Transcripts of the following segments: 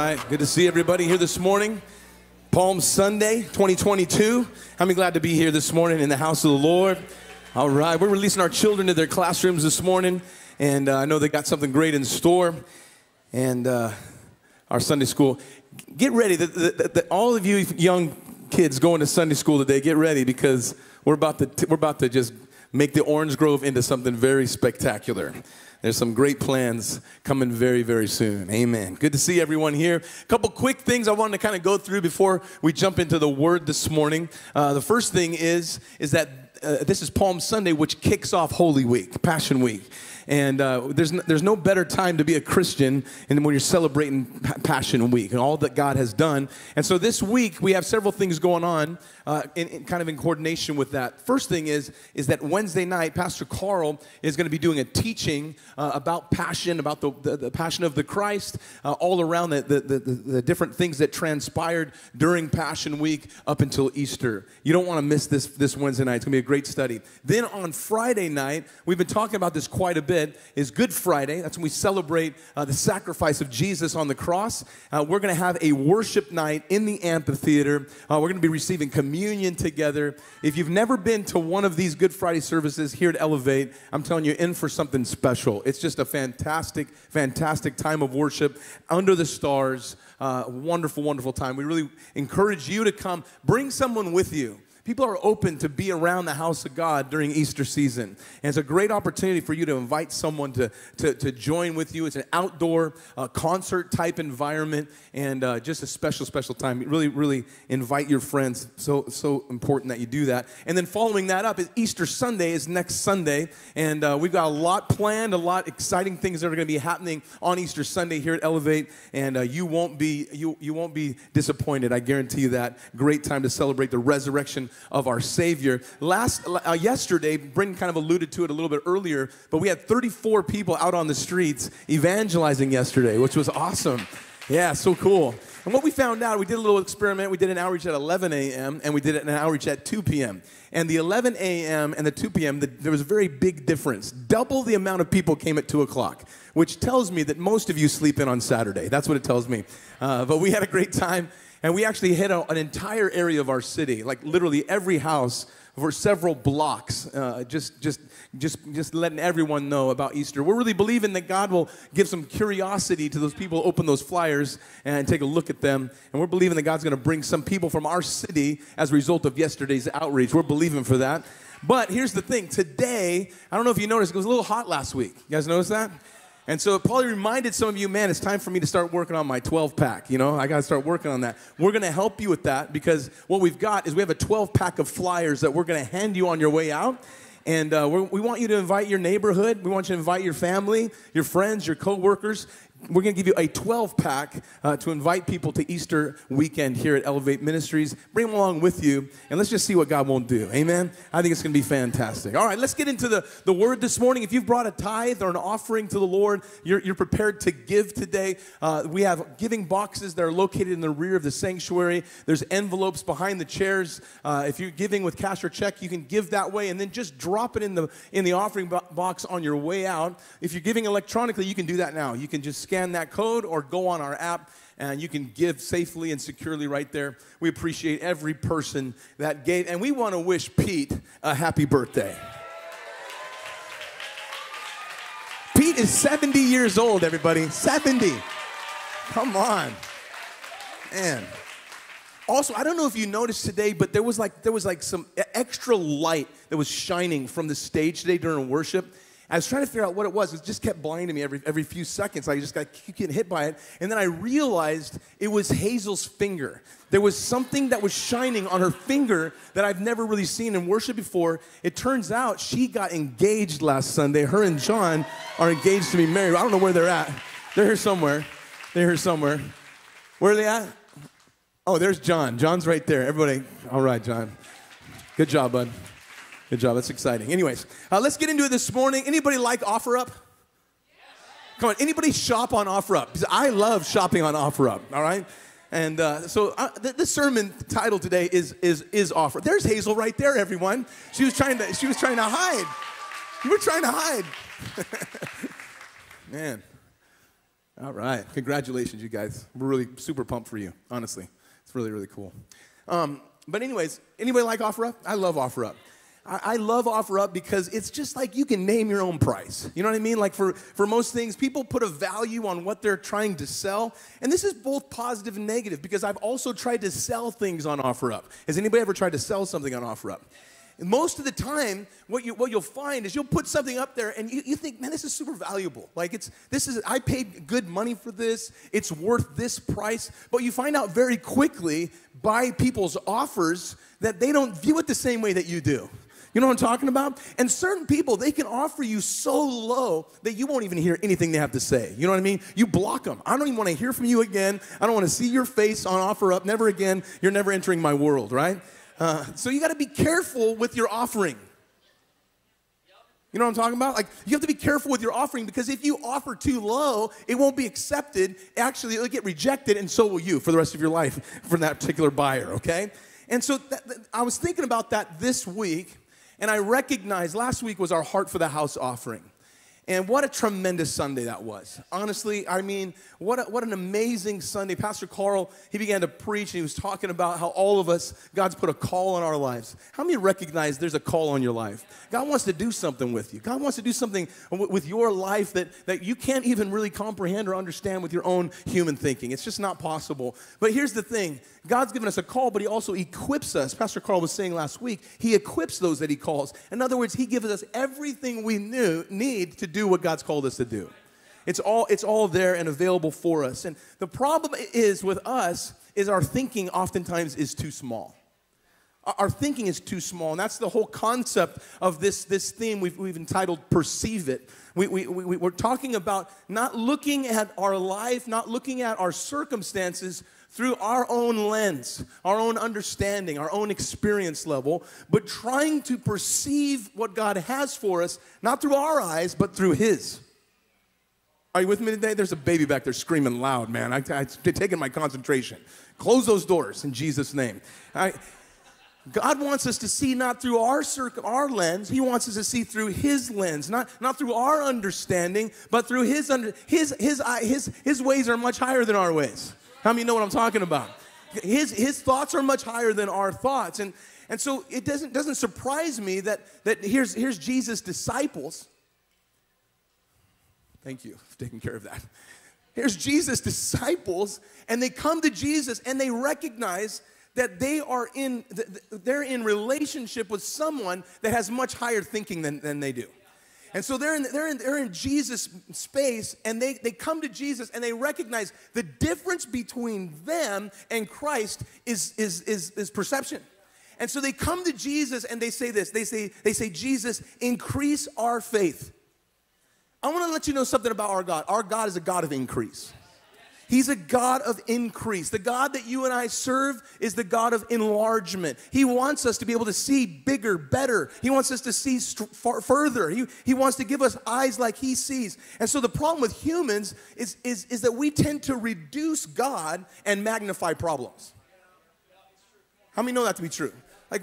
All right, good to see everybody here this morning. Palm Sunday 2022. I'm glad to be here this morning in the house of the Lord. All right, we're releasing our children to their classrooms this morning, and I know they got something great in store. And our Sunday school, get ready. All of you young kids going to Sunday school today, get ready, because we're about to just make the Orange Grove into something very spectacular. There's some great plans coming very, very soon. Amen. Good to see everyone here. A couple quick things I wanted to kind of go through before we jump into the Word this morning. The first thing is that this is Palm Sunday, which kicks off Holy Week, Passion Week. And there's no better time to be a Christian than when you're celebrating Passion Week and all that God has done. And so this week, we have several things going on in coordination with that. First thing is that Wednesday night, Pastor Carl is going to be doing a teaching about passion, about the passion of the Christ, all around the different things that transpired during Passion Week up until Easter. You don't want to miss this Wednesday night. It's going to be a great study. Then on Friday night, we've been talking about this quite a bit. Is Good Friday. That's when we celebrate the sacrifice of Jesus on the cross. We're going to have a worship night in the amphitheater. We're going to be receiving communion together. If you've never been to one of these Good Friday services here at Elevate, I'm telling you, in for something special. It's just a fantastic, fantastic time of worship under the stars. Wonderful, wonderful time. We really encourage you to come. Bring someone with you. People are open to be around the house of God during Easter season. And it's a great opportunity for you to invite someone to join with you. It's an outdoor concert-type environment, and just a special, special time. Really, really invite your friends. So important that you do that. And then following that up is Easter Sunday is next Sunday, and we've got a lot planned, a lot exciting things that are going to be happening on Easter Sunday here at Elevate, and you won't be disappointed. I guarantee you that. Great time to celebrate the resurrection of our Savior. Yesterday, Brendan kind of alluded to it a little bit earlier, but we had 34 people out on the streets evangelizing yesterday, which was awesome. Yeah, so cool. And what we found out, we did a little experiment. We did an outreach at 11 a.m., and we did an outreach at 2 p.m. And the 11 a.m. and the 2 p.m., there was a very big difference. Double the amount of people came at 2 o'clock, which tells me that most of you sleep in on Saturday. That's what it tells me. But we had a great time. And we actually hit an entire area of our city, like literally every house for several blocks, just letting everyone know about Easter. We're really believing that God will give some curiosity to those people, open those flyers and take a look at them. And we're believing that God's going to bring some people from our city as a result of yesterday's outreach. We're believing for that. But here's the thing. Today, I don't know if you noticed, it was a little hot last week. You guys notice that? And so it probably reminded some of you, man, it's time for me to start working on my 12-pack. You know, I got to start working on that. We're going to help you with that, because what we've got is we have a 12-pack of flyers that we're going to hand you on your way out. And we want you to invite your neighborhood. We want you to invite your family, your friends, your coworkers. We're going to give you a 12-pack to invite people to Easter weekend here at Elevate Ministries. Bring them along with you, and let's just see what God won't do. Amen? I think it's going to be fantastic. All right, let's get into the Word this morning. If you've brought a tithe or an offering to the Lord, you're prepared to give today. We have giving boxes that are located in the rear of the sanctuary. There's envelopes behind the chairs. If you're giving with cash or check, you can give that way, and then just drop it in the offering box on your way out. If you're giving electronically, you can do that now. You can just scan that code or go on our app, and you can give safely and securely right there. We appreciate every person that gave, and we want to wish Pete a happy birthday. Pete is 70 years old, everybody. 70. Come on. Man. Also, I don't know if you noticed today, but there was like some extra light that was shining from the stage today during worship. I was trying to figure out what it was. It just kept blinding me every few seconds. I just got getting hit by it. And then I realized it was Hazel's finger. There was something that was shining on her finger that I've never really seen in worship before. It turns out she got engaged last Sunday. Her and John are engaged to be married. I don't know where they're at. They're here somewhere. They're here somewhere. Where are they at? Oh, there's John. John's right there. Everybody, all right, John. Good job, bud. Good job. That's exciting. Anyways, let's get into it this morning. Anybody like OfferUp? Yes. Come on. Anybody shop on OfferUp? I love shopping on OfferUp. All right. And the sermon title today is OfferUp. There's Hazel right there, everyone. She was trying to hide. You were trying to hide. Man, All right. Congratulations, you guys. We're really super pumped for you, honestly. It's really, really cool. But anyways, anybody like OfferUp? I love OfferUp. I love OfferUp because it's just like you can name your own price. You know what I mean? Like for most things, people put a value on what they're trying to sell. And this is both positive and negative because I've also tried to sell things on OfferUp. Has anybody ever tried to sell something on OfferUp? And most of the time, what you'll find is you'll put something up there and you think, man, this is super valuable. Like I paid good money for this. It's worth this price. But you find out very quickly by people's offers that they don't view it the same way that you do. You know what I'm talking about? And certain people, they can offer you so low that you won't even hear anything they have to say. You know what I mean? You block them. I don't even want to hear from you again. I don't want to see your face on OfferUp. Never again. You're never entering my world, right? So you got to be careful with your offering. You know what I'm talking about? Like, you have to be careful with your offering because if you offer too low, it won't be accepted. Actually, it'll get rejected, and so will you for the rest of your life from that particular buyer, okay? And so I was thinking about that this week. And I recognized last week was our Heart for the House offering. And what a tremendous Sunday that was. Honestly, I mean, what an amazing Sunday. Pastor Carl, he began to preach, and he was talking about how all of us, God's put a call on our lives. How many recognize there's a call on your life? God wants to do something with you. God wants to do something with your life that you can't even really comprehend or understand with your own human thinking. It's just not possible. But here's the thing. God's given us a call, but he also equips us. Pastor Carl was saying last week, he equips those that he calls. In other words, he gives us everything we need to do what God's called us to do. It's all there and available for us. And the problem is with us is our thinking oftentimes is too small. Our thinking is too small, and that's the whole concept of this theme we've entitled Perceive It. We're talking about not looking at our life, not looking at our circumstances through our own lens, our own understanding, our own experience level, but trying to perceive what God has for us, not through our eyes, but through his. Are you with me today? There's a baby back there screaming loud, man. It's taking my concentration. Close those doors in Jesus' name. God wants us to see not through our lens. He wants us to see through his lens, not through our understanding, but through his ways are much higher than our ways. How many know what I'm talking about? His thoughts are much higher than our thoughts. And so it doesn't surprise me that here's Jesus' disciples. Thank you for taking care of that. Here's Jesus' disciples, and they come to Jesus, and they recognize that they're in relationship with someone that has much higher thinking than they do. And so they're in Jesus' space, and they come to Jesus, and they recognize the difference between them and Christ is perception. And so they come to Jesus, and they say this. They say, Jesus, increase our faith. I want to let you know something about our God. Our God is a God of increase. He's a God of increase. The God that you and I serve is the God of enlargement. He wants us to be able to see bigger, better. He wants us to see far further. He wants to give us eyes like he sees. And so the problem with humans is that we tend to reduce God and magnify problems. How many know that to be true? Like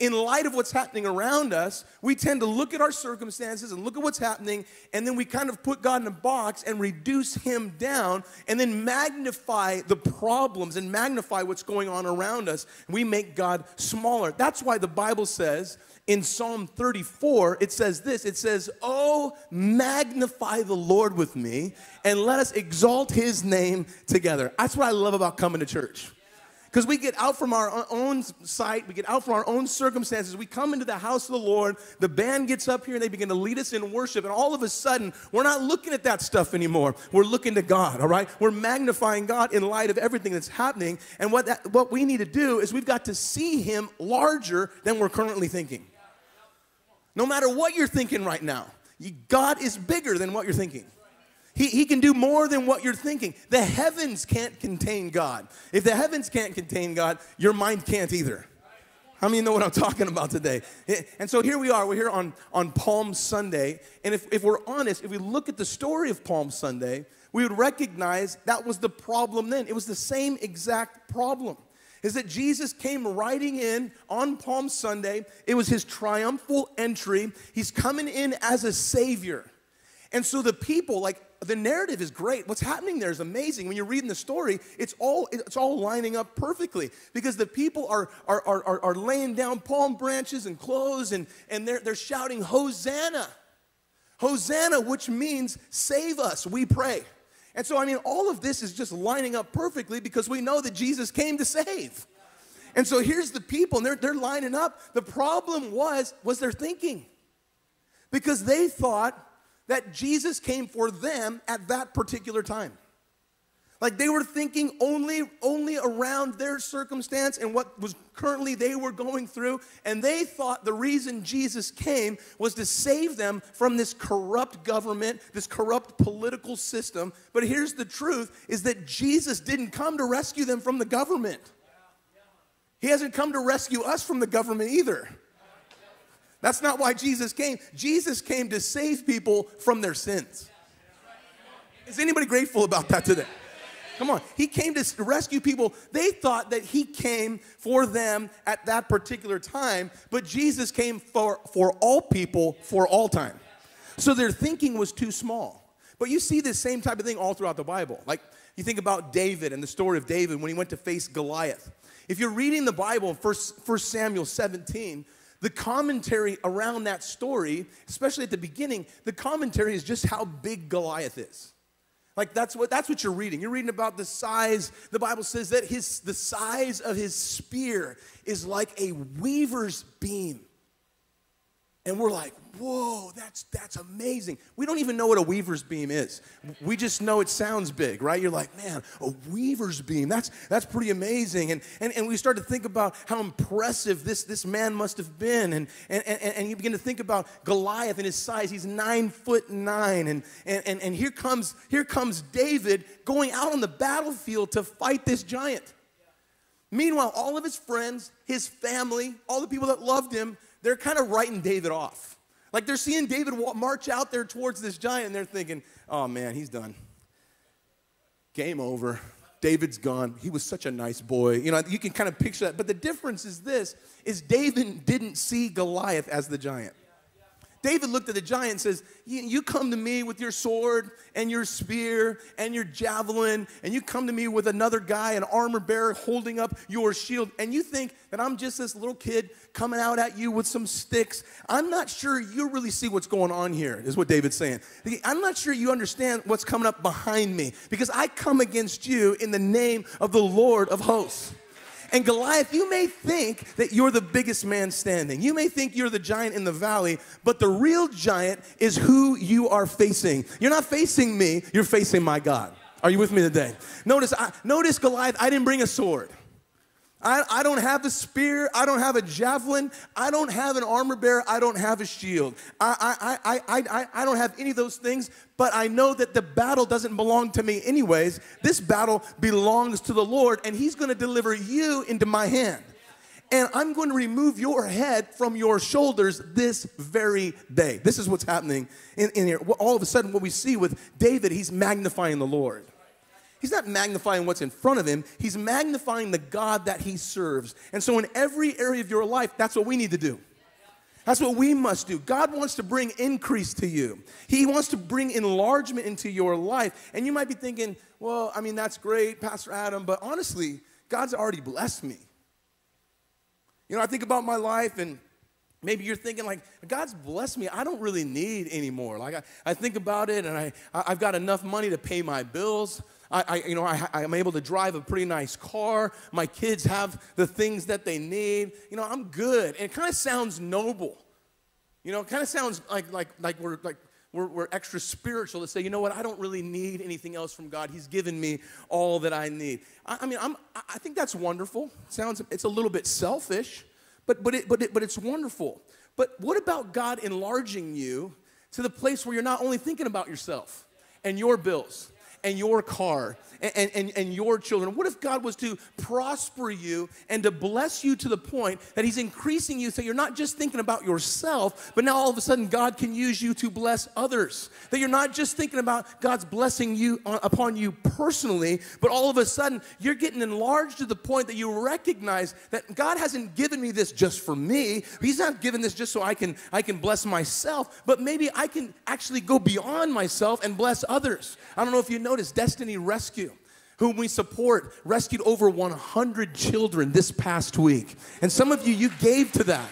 in light of what's happening around us, we tend to look at our circumstances and look at what's happening, and then we kind of put God in a box and reduce him down and then magnify the problems and magnify what's going on around us. We make God smaller. That's why the Bible says in Psalm 34, it says this. It says, oh, magnify the Lord with me and let us exalt his name together. That's what I love about coming to church. Because we get out from our own sight, we get out from our own circumstances, we come into the house of the Lord, the band gets up here and they begin to lead us in worship, and all of a sudden, we're not looking at that stuff anymore. We're looking to God, all right? We're magnifying God in light of everything that's happening, and what we need to do is we've got to see him larger than we're currently thinking. No matter what you're thinking right now, God is bigger than what you're thinking. He can do more than what you're thinking. The heavens can't contain God. If the heavens can't contain God, your mind can't either. How many know what I'm talking about today? And so here we are. We're here on Palm Sunday. And if we're honest, if we look at the story of Palm Sunday, we would recognize that was the problem then. It was the same exact problem. Is that Jesus came riding in on Palm Sunday. It was his triumphal entry. He's coming in as a savior. And so the people, like The narrative is great. What's happening there is amazing. When you're reading the story, it's all lining up perfectly because the people are laying down palm branches and clothes and they're shouting, Hosanna. Hosanna, which means save us, we pray. And so, I mean, all of this is just lining up perfectly because we know that Jesus came to save. And so here's the people, and they're lining up. The problem was their thinking, because they thought that Jesus came for them at that particular time. Like they were thinking only around their circumstance and what was currently they were going through, and they thought the reason Jesus came was to save them from this corrupt government, this corrupt political system. But here's the truth, is that Jesus didn't come to rescue them from the government. He hasn't come to rescue us from the government either. That's not why Jesus came. Jesus came to save people from their sins. Is anybody grateful about that today? Come on. He came to rescue people. They thought that he came for them at that particular time, but Jesus came for all people for all time. So their thinking was too small. But you see this same type of thing all throughout the Bible. Like you think about David and the story of David when he went to face Goliath. If you're reading the Bible in 1 Samuel 17, the commentary around that story, especially at the beginning, the commentary is just how big Goliath is. Like that's what you're reading. You're reading about the size. The Bible says that the size of his spear is like a weaver's beam. And we're like, whoa, that's amazing. We don't even know what a weaver's beam is. We just know it sounds big, right? You're like, man, a weaver's beam, that's pretty amazing. And we start to think about how impressive this man must have been. And you begin to think about Goliath and his size. He's 9'9". And here comes David going out on the battlefield to fight this giant. Yeah. Meanwhile, all of his friends, his family, all the people that loved him, they're kind of writing David off. Like they're seeing David march out there towards this giant, and they're thinking, oh man, he's done. Game over. David's gone. He was such a nice boy. You know, you can kind of picture that. But the difference is this, is David didn't see Goliath as the giant. David looked at the giant and says, you come to me with your sword and your spear and your javelin, and you come to me with another guy, an armor bearer, holding up your shield, and you think that I'm just this little kid coming out at you with some sticks. I'm not sure you really see what's going on here, is what David's saying. I'm not sure you understand what's coming up behind me, because I come against you in the name of the Lord of hosts. And Goliath, you may think that you're the biggest man standing. You may think you're the giant in the valley, but the real giant is who you are facing. You're not facing me, you're facing my God. Are you with me today? Notice Goliath, I didn't bring a sword. I don't have a spear. I don't have a javelin. I don't have an armor bearer. I don't have a shield. I don't have any of those things, but I know that the battle doesn't belong to me anyways. This battle belongs to the Lord, and he's going to deliver you into my hand. And I'm going to remove your head from your shoulders this very day. This is what's happening in here. All of a sudden, what we see with David, he's magnifying the Lord. He's not magnifying what's in front of him. He's magnifying the God that he serves. And so in every area of your life, that's what we need to do. That's what we must do. God wants to bring increase to you. He wants to bring enlargement into your life. And you might be thinking, well, I mean, that's great, Pastor Adam, but honestly, God's already blessed me. You know, I think about my life, and maybe you're thinking, like, God's blessed me. I don't really need anymore. Like, I think about it, and I've got enough money to pay my bills. I'm able to drive a pretty nice car. My kids have the things that they need. You know, I'm good. And it kind of sounds noble. You know, it kind of sounds like we're extra spiritual to say, you know what? I don't really need anything else from God. He's given me all that I need. I think that's wonderful. It's a little bit selfish, but it's wonderful. But what about God enlarging you to the place where you're not only thinking about yourself and your bills? and your car and your children? What if God was to prosper you and to bless you to the point that he's increasing you so you're not just thinking about yourself, but now all of a sudden God can use you to bless others? That you're not just thinking about God's blessing you upon you personally, but all of a sudden you're getting enlarged to the point that you recognize that God hasn't given me this just for me. He's not given this just so I can bless myself, but maybe I can actually go beyond myself and bless others. I don't know if you noticed, Destiny Rescue, whom we support, rescued over 100 children this past week. And some of you, you gave to that.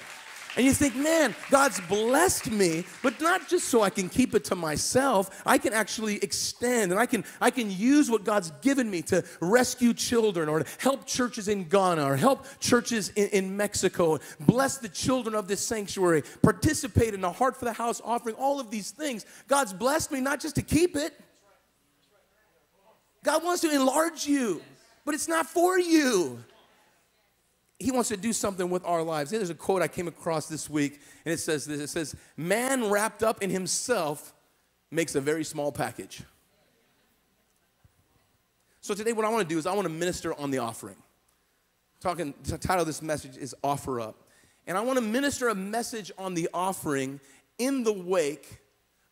And you think, man, God's blessed me, but not just so I can keep it to myself. I can actually extend, and I can use what God's given me to rescue children or to help churches in Ghana or help churches in Mexico, bless the children of this sanctuary, participate in the Heart for the House offering, all of these things. God's blessed me not just to keep it. God wants to enlarge you, but it's not for you. He wants to do something with our lives. There's a quote I came across this week, and it says this. It says, man wrapped up in himself makes a very small package. So today what I want to do is I want to minister on the offering. The title of this message is Offer Up. And I want to minister a message on the offering in the wake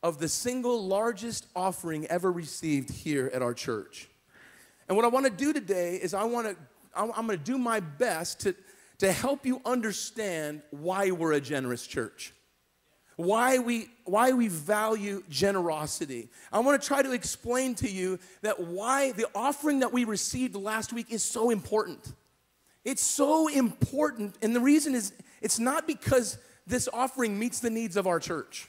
of the single largest offering ever received here at our church. And what I want to do today is I'm going to do my best to help you understand why we're a generous church, why we value generosity. I want to try to explain to you that why the offering that we received last week is so important. It's so important, and the reason is it's not because this offering meets the needs of our church.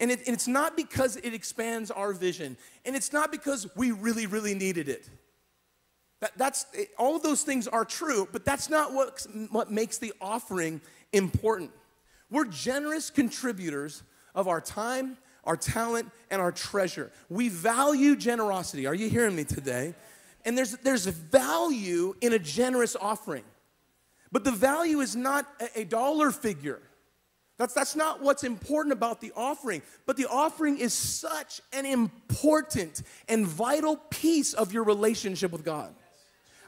And it's not because it expands our vision. And it's not because we really, really needed it. That's all of those things are true, but that's not what makes the offering important. We're generous contributors of our time, our talent, and our treasure. We value generosity. Are you hearing me today? And there's value in a generous offering. But the value is not a dollar figure. That's not what's important about the offering, but the offering is such an important and vital piece of your relationship with God.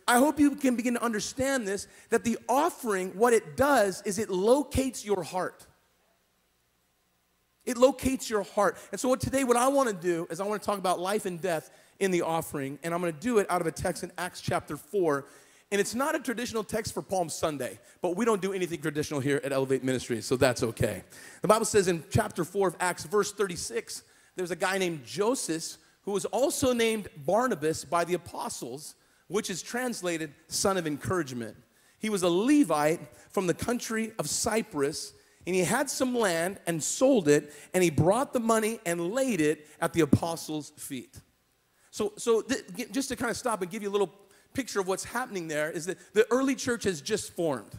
I hope you can begin to understand this, that the offering, what it does is it locates your heart. It locates your heart. And so today what I want to do is I want to talk about life and death in the offering, and I'm going to do it out of a text in Acts chapter 4. And it's not a traditional text for Palm Sunday, but we don't do anything traditional here at Elevate Ministries, so that's okay. The Bible says in chapter 4 of Acts, verse 36, there's a guy named Joseph who was also named Barnabas by the apostles, which is translated son of encouragement. He was a Levite from the country of Cyprus, and he had some land and sold it, and he brought the money and laid it at the apostles' feet. So just to kind of stop and give you a little picture of what's happening there is that the early church has just formed.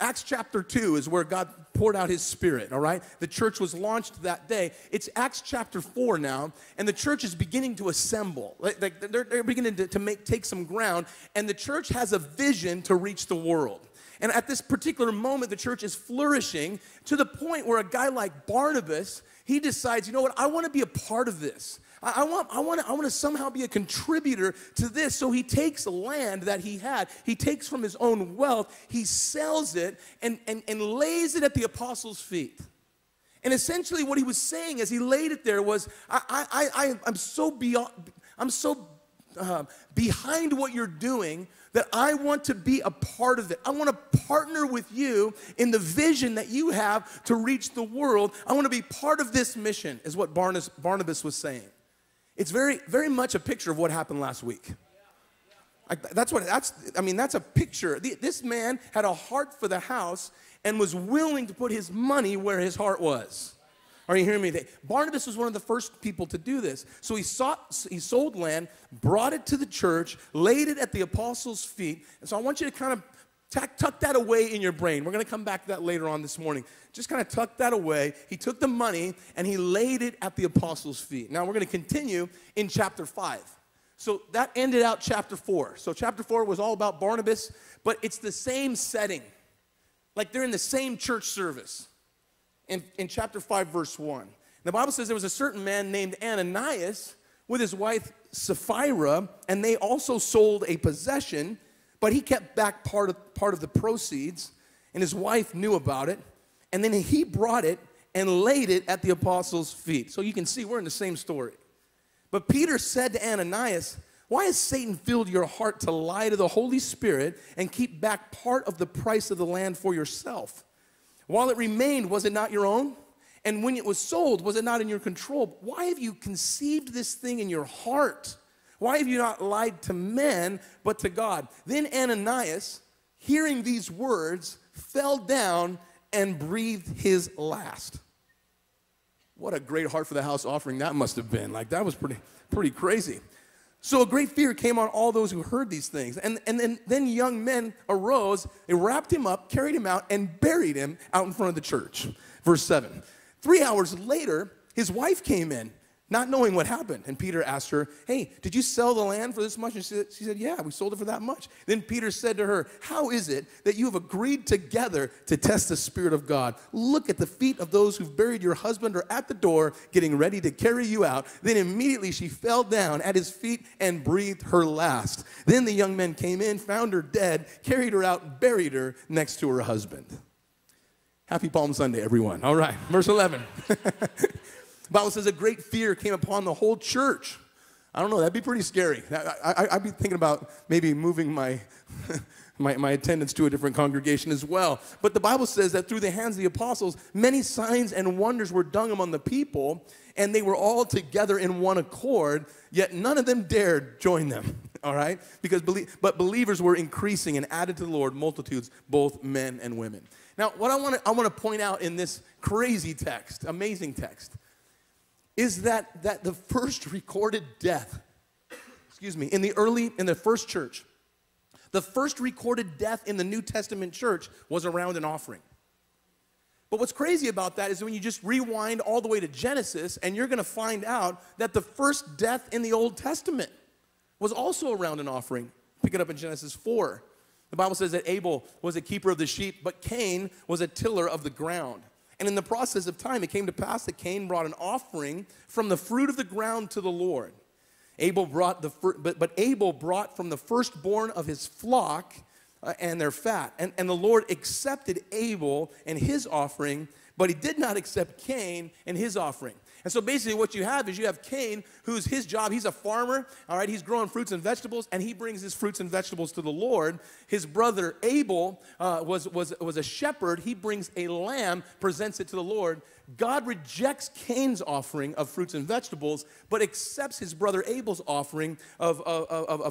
Acts chapter 2 is where God poured out his spirit, all right? The church was launched that day. It's Acts chapter 4 now, and the church is beginning to assemble. Like they're beginning to take some ground, and the church has a vision to reach the world. And at this particular moment, the church is flourishing to the point where a guy like Barnabas, he decides, you know what, I want to be a part of this. I want to somehow be a contributor to this. So he takes land that he had. He takes from his own wealth. He sells it and lays it at the apostles' feet. And essentially what he was saying as he laid it there was, I'm so behind what you're doing that I want to be a part of it. I want to partner with you in the vision that you have to reach the world. I want to be part of this mission is what Barnabas was saying. It's very, very much a picture of what happened last week. That's a picture. This man had a heart for the house and was willing to put his money where his heart was. Are you hearing me today? Barnabas was one of the first people to do this. So he sold land, brought it to the church, laid it at the apostles' feet. And so I want you to kind of tuck that away in your brain. We're going to come back to that later on this morning. Just kind of tuck that away. He took the money and he laid it at the apostles' feet. Now we're going to continue in chapter 5. So that ended out chapter 4. So chapter 4 was all about Barnabas, but it's the same setting. Like they're in the same church service. In chapter 5, verse 1. The Bible says there was a certain man named Ananias with his wife Sapphira, and they also sold a possession, but he kept back part of the proceeds, and his wife knew about it, and then he brought it and laid it at the apostles' feet. So you can see we're in the same story. But Peter said to Ananias, why has Satan filled your heart to lie to the Holy Spirit and keep back part of the price of the land for yourself? While it remained, was it not your own? And when it was sold, was it not in your control? Why have you conceived this thing in your heart? Why have you not lied to men, but to God? Then Ananias, hearing these words, fell down and breathed his last. What a great heart for the house offering that must have been. Like, that was pretty crazy. So a great fear came on all those who heard these things. And then young men arose, they wrapped him up, carried him out, and buried him out in front of the church. Verse 7. 3 hours later, his wife came in, not knowing what happened. And Peter asked her, hey, did you sell the land for this much? And she said, yeah, we sold it for that much. Then Peter said to her, how is it that you have agreed together to test the Spirit of God? Look at the feet of those who've buried your husband are at the door, getting ready to carry you out. Then immediately she fell down at his feet and breathed her last. Then the young men came in, found her dead, carried her out, buried her next to her husband. Happy Palm Sunday, everyone. All right, verse 11. The Bible says a great fear came upon the whole church. I don't know, that'd be pretty scary. I'd be thinking about maybe moving my attendance to a different congregation as well. But the Bible says that through the hands of the apostles, many signs and wonders were done among the people, and they were all together in one accord, yet none of them dared join them, all right? But believers were increasing and added to the Lord multitudes, both men and women. Now, what I want to point out in this crazy text, amazing text, is that the first recorded death, in the first church, the first recorded death in the New Testament church was around an offering. But what's crazy about that is when you just rewind all the way to Genesis, and you're going to find out that the first death in the Old Testament was also around an offering. Pick it up in Genesis 4. The Bible says that Abel was a keeper of the sheep, but Cain was a tiller of the ground. And in the process of time, it came to pass that Cain brought an offering from the fruit of the ground to the Lord. Abel brought from the firstborn of his flock and their fat. And the Lord accepted Abel and his offering, but he did not accept Cain and his offering. And so basically what you have is you have Cain, who's his job, he's a farmer, all right, he's growing fruits and vegetables, and he brings his fruits and vegetables to the Lord. His brother Abel was a shepherd. He brings a lamb, presents it to the Lord. God rejects Cain's offering of fruits and vegetables, but accepts his brother Abel's offering of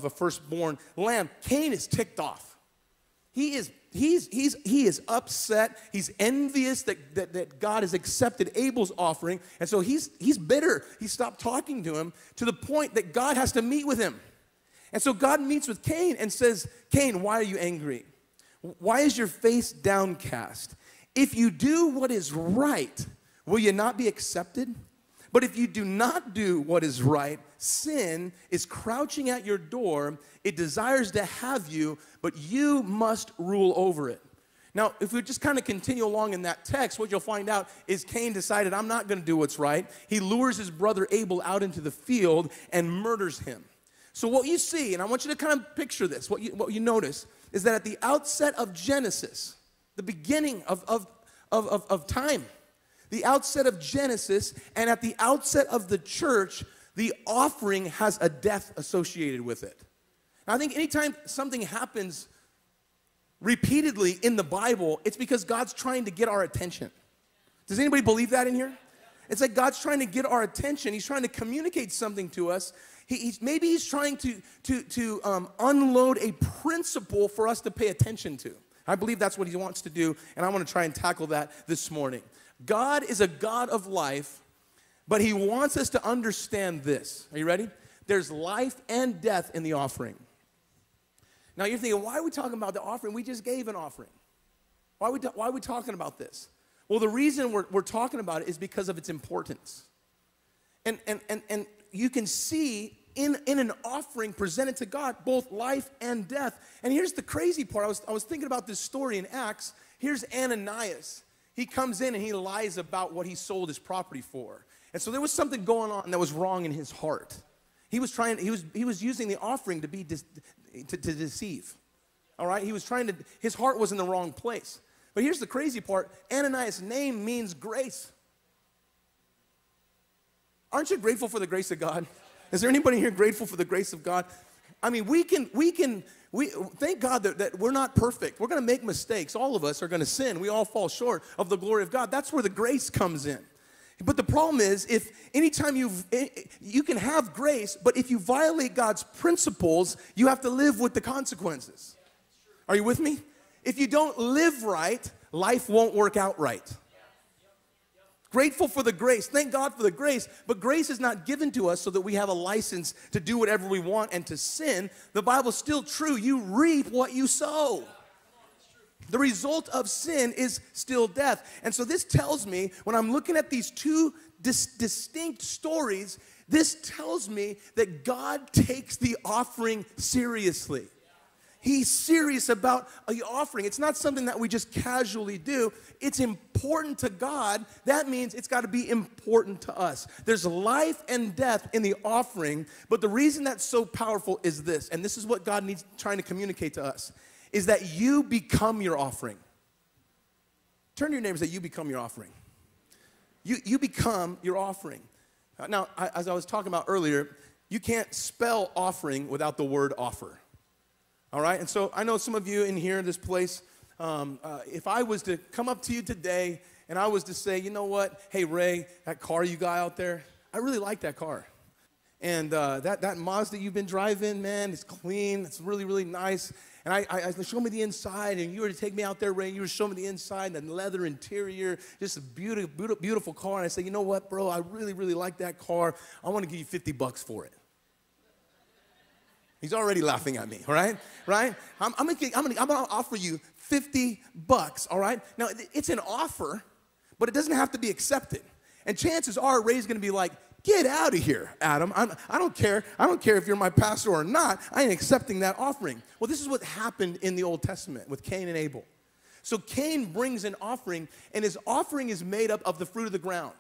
a firstborn lamb. Cain is ticked off. He is upset. He's envious that God has accepted Abel's offering. And so he's bitter. He stopped talking to him to the point that God has to meet with him. And so God meets with Cain and says, Cain, why are you angry? Why is your face downcast? If you do what is right, will you not be accepted? But if you do not do what is right, sin is crouching at your door. It desires to have you, but you must rule over it. Now, if we just kind of continue along in that text, what you'll find out is Cain decided, I'm not going to do what's right. He lures his brother Abel out into the field and murders him. So what you see, and I want you to kind of picture this, what you notice is that at the outset of Genesis, the beginning of time, the outset of Genesis, and at the outset of the church, the offering has a death associated with it. Now, I think anytime something happens repeatedly in the Bible, it's because God's trying to get our attention. Does anybody believe that in here? It's like God's trying to get our attention. He's trying to communicate something to us. Maybe he's trying to unload a principle for us to pay attention to. I believe that's what he wants to do, and I want to try and tackle that this morning. God is a God of life, but he wants us to understand this. Are you ready? There's life and death in the offering. Now you're thinking, why are we talking about the offering? We just gave an offering. Why are we talking about this? Well, the reason we're talking about it is because of its importance. And you can see in an offering presented to God both life and death. And here's the crazy part. I was thinking about this story in Acts. Here's Ananias. He comes in and he lies about what he sold his property for. And so there was something going on that was wrong in his heart. He was trying, he was using the offering to be to deceive. All right? He was trying to, his heart was in the wrong place. But here's the crazy part. Ananias' name means grace. Aren't you grateful for the grace of God? Is there anybody here grateful for the grace of God? I mean, we thank God that we're not perfect. We're going to make mistakes. All of us are going to sin. We all fall short of the glory of God. That's where the grace comes in. But the problem is, if anytime you can have grace, but if you violate God's principles, you have to live with the consequences. Are you with me? If you don't live right, life won't work out right. Grateful for the grace. Thank God for the grace. But grace is not given to us so that we have a license to do whatever we want and to sin. The Bible's still true. You reap what you sow. The result of sin is still death. And so this tells me, when I'm looking at these two distinct stories, this tells me that God takes the offering seriously. He's serious about the offering. It's not something that we just casually do. It's important to God. That means it's got to be important to us. There's life and death in the offering, but the reason that's so powerful is this, and this is what God needs trying to communicate to us, is that you become your offering. Turn to your neighbors, that you become your offering. You become your offering. Now, as I was talking about earlier, you can't spell offering without the word offer. All right, and so I know some of you in here in this place, if I was to come up to you today and I was to say, you know what, hey, Ray, that car you got out there, I really like that car. And that Mazda you've been driving, man, it's clean, it's really, really nice. And I show me the inside, and you were to take me out there, Ray, and you were to show me the inside, the leather interior, just a beautiful, beautiful car. And I say, you know what, bro, I really, really like that car. I want to give you $50 for it. He's already laughing at me, all right? Right? I'm gonna offer you $50, all right? Now, it's an offer, but it doesn't have to be accepted. And chances are Ray's gonna be like, get out of here, Adam. I don't care. I don't care if you're my pastor or not. I ain't accepting that offering. Well, this is what happened in the Old Testament with Cain and Abel. So Cain brings an offering, and his offering is made up of the fruit of the ground.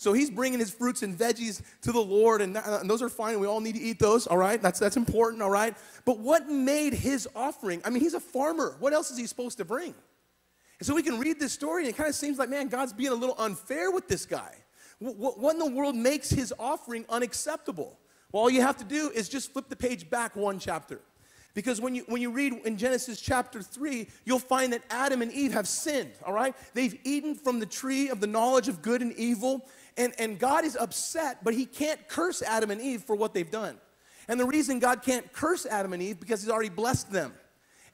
So he's bringing his fruits and veggies to the Lord, and those are fine. We all need to eat those, all right? That's important, all right? But what made his offering? I mean, he's a farmer. What else is he supposed to bring? And so we can read this story, and it kind of seems like, man, God's being a little unfair with this guy. What in the world makes his offering unacceptable? Well, all you have to do is just flip the page back one chapter. Because when you read in Genesis chapter 3, you'll find that Adam and Eve have sinned, all right? They've eaten from the tree of the knowledge of good and evil, and God is upset, but he can't curse Adam and Eve for what they've done. And the reason God can't curse Adam and Eve, because he's already blessed them.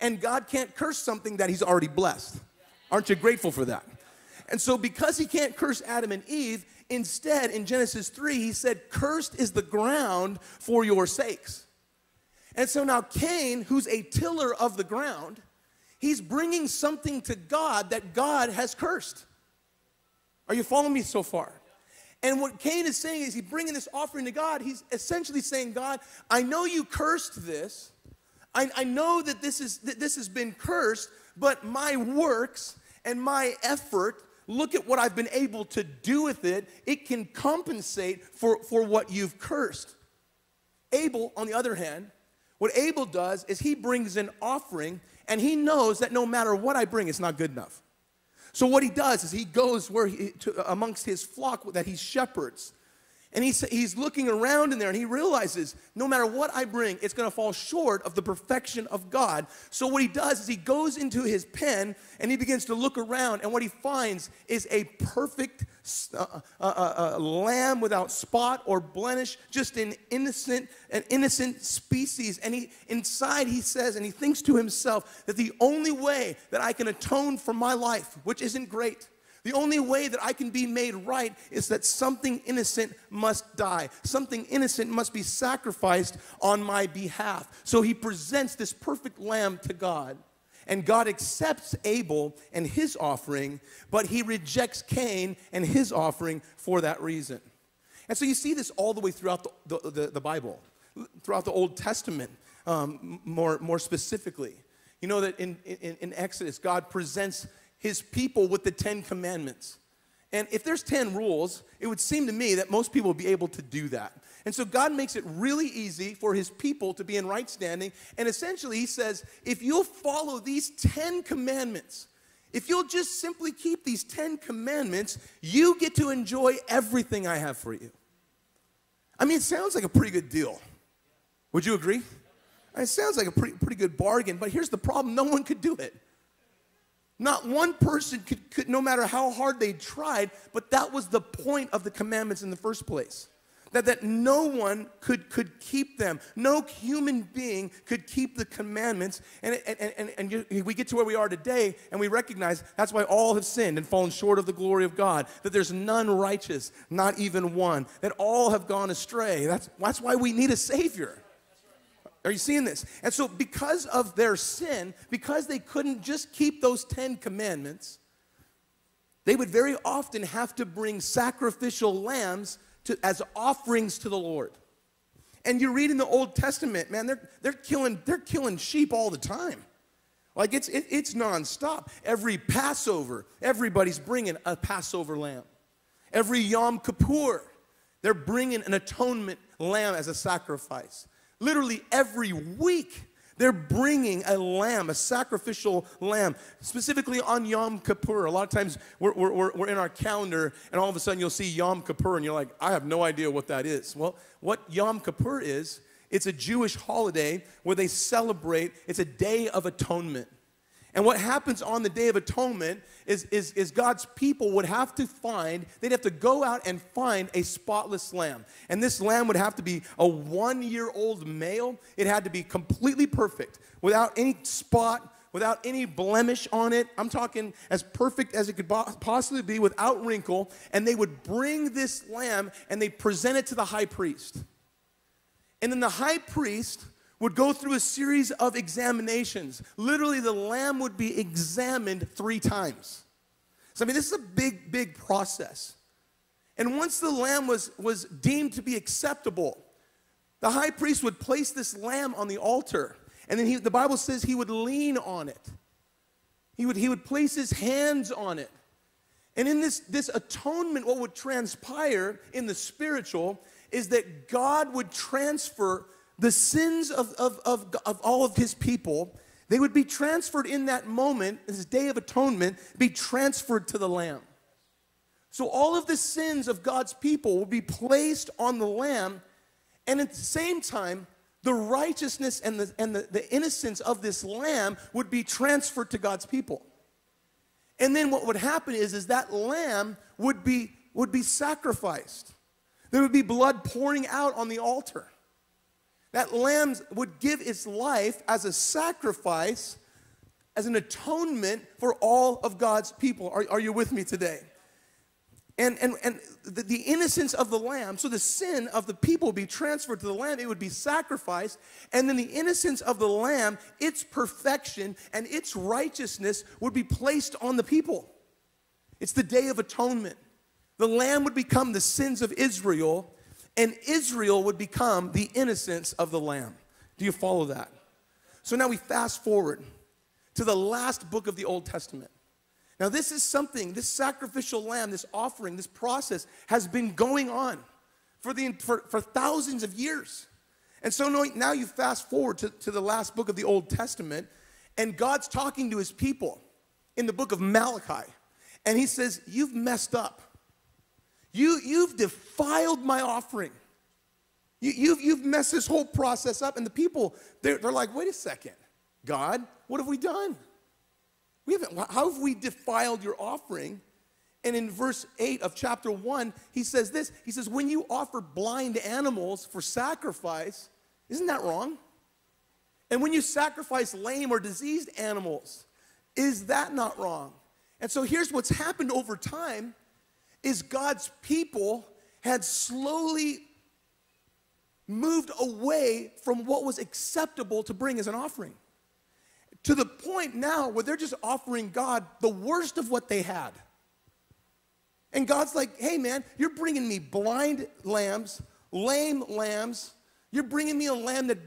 And God can't curse something that he's already blessed. Aren't you grateful for that? And so because he can't curse Adam and Eve, instead in Genesis 3, he said, cursed is the ground for your sakes. And so now Cain, who's a tiller of the ground, he's bringing something to God that God has cursed. Are you following me so far? And what Cain is saying is he's bringing this offering to God. He's essentially saying, God, I know you cursed this. I know that this has been cursed, but my works and my effort, look at what I've been able to do with it. It can compensate for what you've cursed. Abel, on the other hand, what Abel does is he brings an offering, and he knows that no matter what I bring, it's not good enough. So what he does is he goes amongst his flock that he shepherds, and he's looking around in there, and he realizes no matter what I bring, it's going to fall short of the perfection of God. So what he does is he goes into his pen, and he begins to look around, and what he finds is a perfect lamb without spot or blemish, just an innocent species. And he says, and he thinks to himself that the only way that I can atone for my life, which isn't great, the only way that I can be made right is that something innocent must die. Something innocent must be sacrificed on my behalf. So he presents this perfect lamb to God. And God accepts Abel and his offering, but he rejects Cain and his offering for that reason. And so you see this all the way throughout the Bible, throughout the Old Testament, more specifically. You know that in Exodus, God presents his people with the 10 commandments. And if there's 10 rules, it would seem to me that most people would be able to do that. And so God makes it really easy for his people to be in right standing. And essentially he says, if you'll follow these 10 commandments, if you'll just simply keep these 10 commandments, you get to enjoy everything I have for you. I mean, it sounds like a pretty good deal. Would you agree? It sounds like a pretty good bargain, but here's the problem. No one could do it. Not one person could, no matter how hard they tried, but that was the point of the commandments in the first place. That no one could keep them. No human being could keep the commandments. And we get to where we are today, and we recognize that's why all have sinned and fallen short of the glory of God, that there's none righteous, not even one, that all have gone astray. That's why we need a Savior. Are you seeing this? And so because of their sin, because they couldn't just keep those 10 commandments, they would very often have to bring sacrificial lambs as offerings to the Lord. And you read in the Old Testament, man, they're killing sheep all the time. Like it's nonstop. Every Passover, everybody's bringing a Passover lamb. Every Yom Kippur, they're bringing an atonement lamb as a sacrifice. Literally every week, they're bringing a lamb, a sacrificial lamb, specifically on Yom Kippur. A lot of times we're in our calendar, and all of a sudden you'll see Yom Kippur, and you're like, I have no idea what that is. Well, what Yom Kippur is, it's a Jewish holiday where they celebrate. It's a day of atonement. And what happens on the Day of Atonement is God's people would have to find, they'd have to go out and find a spotless lamb. And this lamb would have to be a one-year-old male. It had to be completely perfect, without any spot, without any blemish on it. I'm talking as perfect as it could possibly be, without wrinkle. And they would bring this lamb, and they present it to the high priest. And then the high priest would go through a series of examinations. Literally, the lamb would be examined 3 times. So, I mean, this is a big, big process. And once the lamb was deemed to be acceptable, the high priest would place this lamb on the altar. And then the Bible says he would lean on it. He would place his hands on it. And in this atonement, what would transpire in the spiritual is that God would transfer the sins of all of his people. They would be transferred in that moment, this Day of Atonement, be transferred to the Lamb. So all of the sins of God's people will be placed on the Lamb, and at the same time, the righteousness and the innocence of this Lamb would be transferred to God's people. And then what would happen is that Lamb would be sacrificed. There would be blood pouring out on the altar. That lamb would give its life as a sacrifice, as an atonement for all of God's people. Are you with me today? And the innocence of the lamb, so the sin of the people would be transferred to the lamb. It would be sacrificed. And then the innocence of the lamb, its perfection and its righteousness would be placed on the people. It's the Day of Atonement. The lamb would become the sins of Israel, and Israel would become the innocence of the Lamb. Do you follow that? So now we fast forward to the last book of the Old Testament. Now this is something, this sacrificial lamb, this offering, this process has been going on for thousands of years. And so now you fast forward to the last book of the Old Testament, and God's talking to his people in the book of Malachi. And he says, you've messed up. You've defiled my offering. You've messed this whole process up. And the people, they're like, wait a second, God, what have we done? How have we defiled your offering? And in verse 8 of chapter 1, he says this. He says, when you offer blind animals for sacrifice, isn't that wrong? And when you sacrifice lame or diseased animals, is that not wrong? And so here's what's happened over time. Is God's people had slowly moved away from what was acceptable to bring as an offering, to the point now where they're just offering God the worst of what they had. And God's like, hey man, you're bringing me blind lambs, lame lambs. You're bringing me a lamb that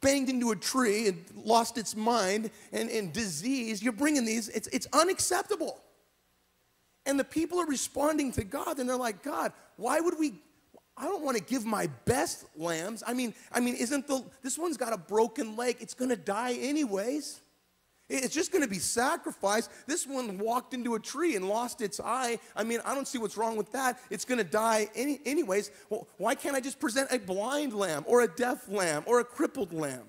banged into a tree and lost its mind and disease. You're bringing these. It's unacceptable. And the people are responding to God, and they're like, God, why would we, I don't want to give my best lambs. I mean, this one's got a broken leg. It's going to die anyways. It's just going to be sacrificed. This one walked into a tree and lost its eye. I mean, I don't see what's wrong with that. It's going to die anyways. Well, why can't I just present a blind lamb or a deaf lamb or a crippled lamb?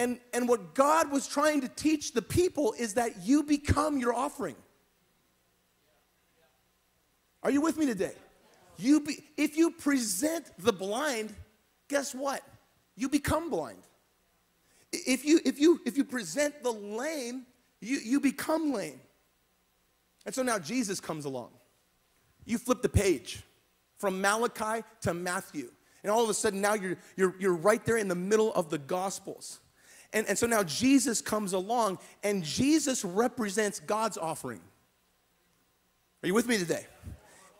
And what God was trying to teach the people is that you become your offering. Are you with me today? If you present the blind, guess what? You become blind. If you present the lame, you become lame. And so now Jesus comes along. You flip the page from Malachi to Matthew. And all of a sudden now you're right there in the middle of the Gospels. And so now Jesus comes along, and Jesus represents God's offering. Are you with me today?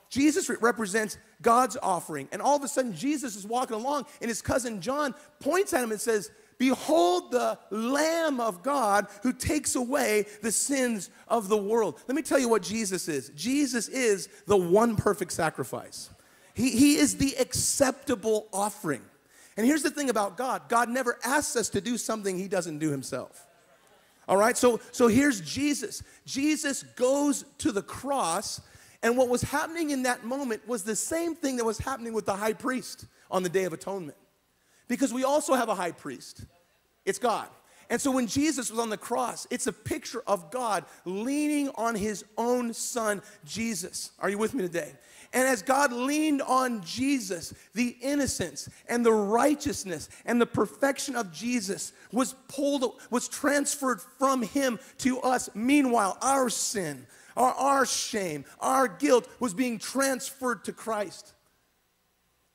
Jesus represents God's offering. And all of a sudden, Jesus is walking along, and his cousin John points at him and says, "Behold the Lamb of God who takes away the sins of the world." Let me tell you what Jesus is. Jesus is the one perfect sacrifice. He is the acceptable offering. And here's the thing about God. God never asks us to do something he doesn't do himself. All right? So here's Jesus. Jesus goes to the cross, and what was happening in that moment was the same thing that was happening with the high priest on the Day of Atonement. Because we also have a high priest. It's God. And so when Jesus was on the cross, it's a picture of God leaning on his own son, Jesus. Are you with me today? And as God leaned on Jesus, the innocence and the righteousness and the perfection of Jesus was transferred from him to us. Meanwhile, our sin, our shame, our guilt was being transferred to Christ.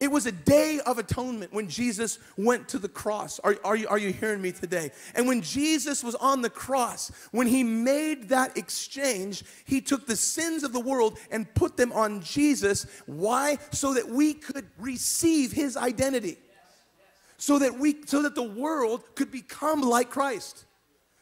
It was a day of atonement when Jesus went to the cross. Are you hearing me today? And when Jesus was on the cross, when he made that exchange, he took the sins of the world and put them on Jesus. Why? So that we could receive his identity. So that the world could become like Christ.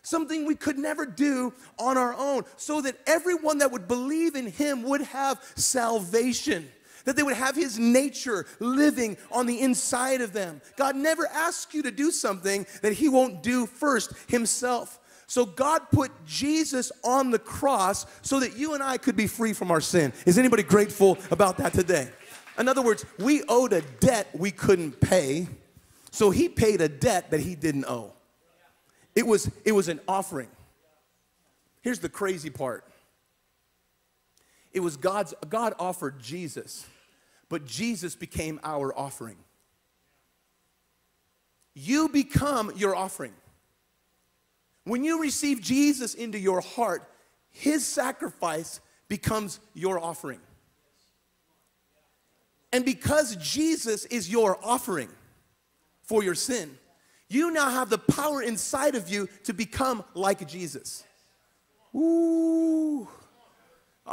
Something we could never do on our own. So that everyone that would believe in him would have salvation. That they would have his nature living on the inside of them. God never asks you to do something that he won't do first himself. So God put Jesus on the cross so that you and I could be free from our sin. Is anybody grateful about that today? In other words, we owed a debt we couldn't pay, so he paid a debt that he didn't owe. It was an offering. Here's the crazy part. It was God offered Jesus, but Jesus became our offering. You become your offering. When you receive Jesus into your heart, his sacrifice becomes your offering. And because Jesus is your offering for your sin, you now have the power inside of you to become like Jesus. Ooh.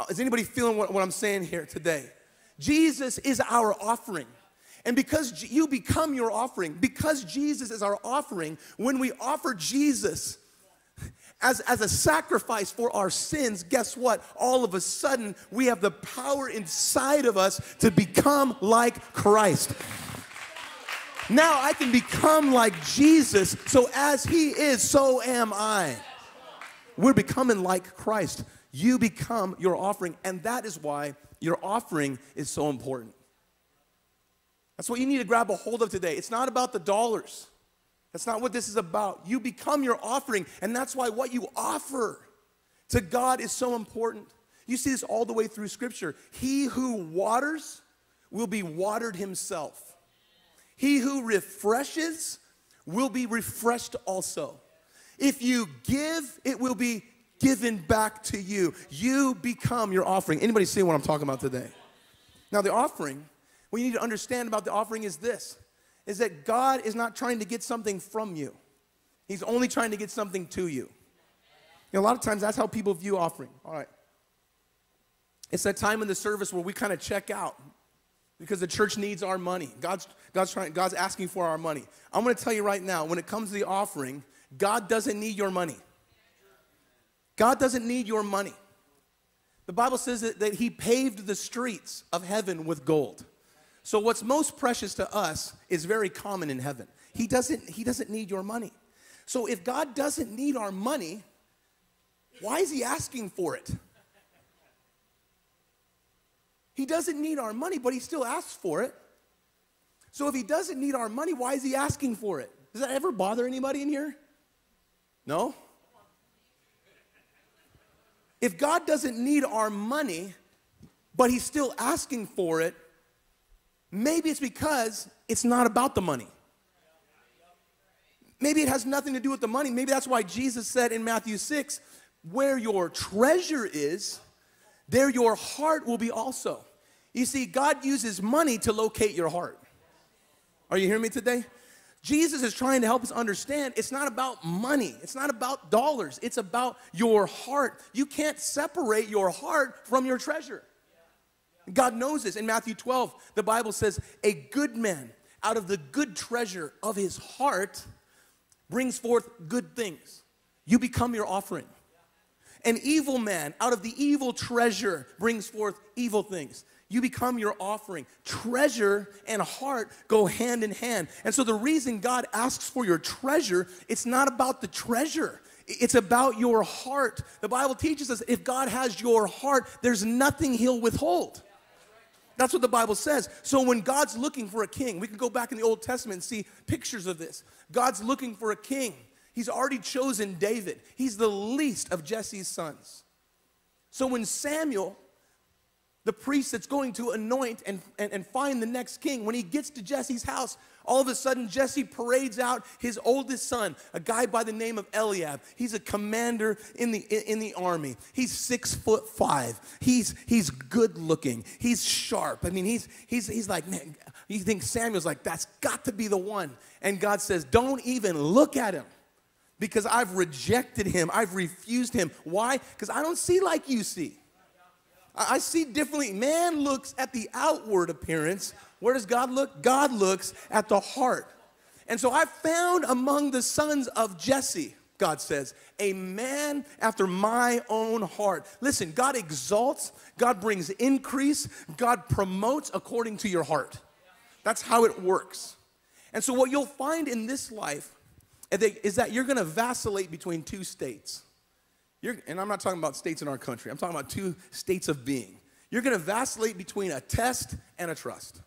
Is anybody feeling what I'm saying here today? Jesus is our offering. And because you become your offering, because Jesus is our offering, when we offer Jesus as a sacrifice for our sins, guess what? All of a sudden, we have the power inside of us to become like Christ. Now I can become like Jesus, so as he is, so am I. We're becoming like Christ. You become your offering, and that is why your offering is so important. That's what you need to grab a hold of today. It's not about the dollars. That's not what this is about. You become your offering, and that's why what you offer to God is so important. You see this all the way through Scripture. He who waters will be watered himself. He who refreshes will be refreshed also. If you give, it will be given back to you. You become your offering. Anybody see what I'm talking about today? Now the offering, what you need to understand about the offering is this, is that God is not trying to get something from you. He's only trying to get something to you. A lot of times that's how people view offering. All right. It's that time in the service where we kind of check out because the church needs our money. God's asking for our money. I'm going to tell you right now, when it comes to the offering, God doesn't need your money. God doesn't need your money. The Bible says that he paved the streets of heaven with gold. So what's most precious to us is very common in heaven. He doesn't need your money. So if God doesn't need our money, why is he asking for it? He doesn't need our money, but he still asks for it. So if he doesn't need our money, why is he asking for it? Does that ever bother anybody in here? No? If God doesn't need our money, but he's still asking for it, maybe it's because it's not about the money. Maybe it has nothing to do with the money. Maybe that's why Jesus said in Matthew 6, where your treasure is, there your heart will be also. You see, God uses money to locate your heart. Are you hearing me today? Jesus is trying to help us understand it's not about money. It's not about dollars. It's about your heart. You can't separate your heart from your treasure. God knows this. In Matthew 12, the Bible says, a good man out of the good treasure of his heart brings forth good things. You become your offering. An evil man out of the evil treasure brings forth evil things. You become your offering. Treasure and heart go hand in hand. And so the reason God asks for your treasure, it's not about the treasure. It's about your heart. The Bible teaches us if God has your heart, there's nothing he'll withhold. That's what the Bible says. So when God's looking for a king, we can go back in the Old Testament and see pictures of this. God's looking for a king. He's already chosen David. He's the least of Jesse's sons. So when Samuel, the priest that's going to anoint and find the next king, when he gets to Jesse's house, all of a sudden Jesse parades out his oldest son, a guy by the name of Eliab. He's a commander in the army. He's 6'5". He's good looking. He's sharp. I mean, he's like, man, you think Samuel's like, that's got to be the one. And God says, don't even look at him because I've rejected him. I've refused him. Why? Because I don't see like you see. I see differently. Man looks at the outward appearance. Where does God look? God looks at the heart. And so I found among the sons of Jesse, God says, a man after my own heart. Listen, God exalts, God brings increase, God promotes according to your heart. That's how it works. And so what you'll find in this life is that you're going to vacillate between two states. And I'm not talking about states in our country. I'm talking about two states of being. You're going to vacillate between a test and a trust.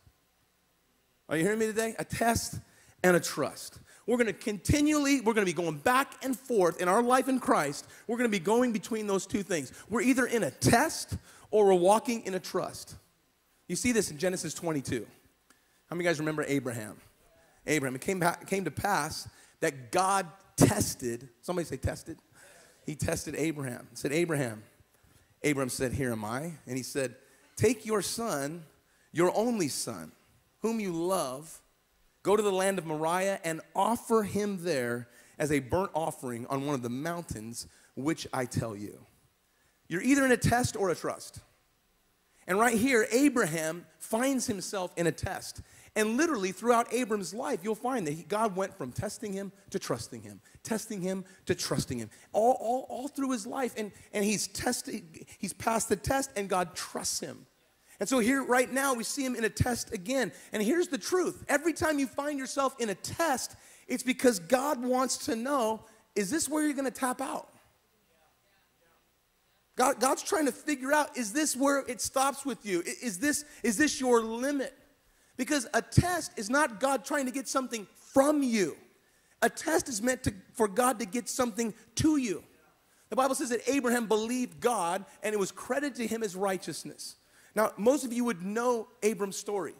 Are you hearing me today? A test and a trust. We're going to be going back and forth in our life in Christ. We're going to be going between those two things. We're either in a test or we're walking in a trust. You see this in Genesis 22. How many of you guys remember Abraham? Abraham, it came to pass that God tested. Somebody say tested. He tested Abraham. He said, Abraham. Abraham said, here am I. And he said, take your son, your only son, whom you love, go to the land of Moriah and offer him there as a burnt offering on one of the mountains, which I tell you. You're either in a test or a trust. And right here, Abraham finds himself in a test. And literally throughout Abram's life, you'll find that God went from testing him to trusting him, testing him to trusting him, all through his life. And he's passed the test, and God trusts him. And so here right now, we see him in a test again. And here's the truth. Every time you find yourself in a test, it's because God wants to know, is this where you're going to tap out? God's trying to figure out, is this where it stops with you? Is this your limit? Because a test is not God trying to get something from you. A test is meant for God to get something to you. The Bible says that Abraham believed God, and it was credited to him as righteousness. Now, most of you would know Abram's story.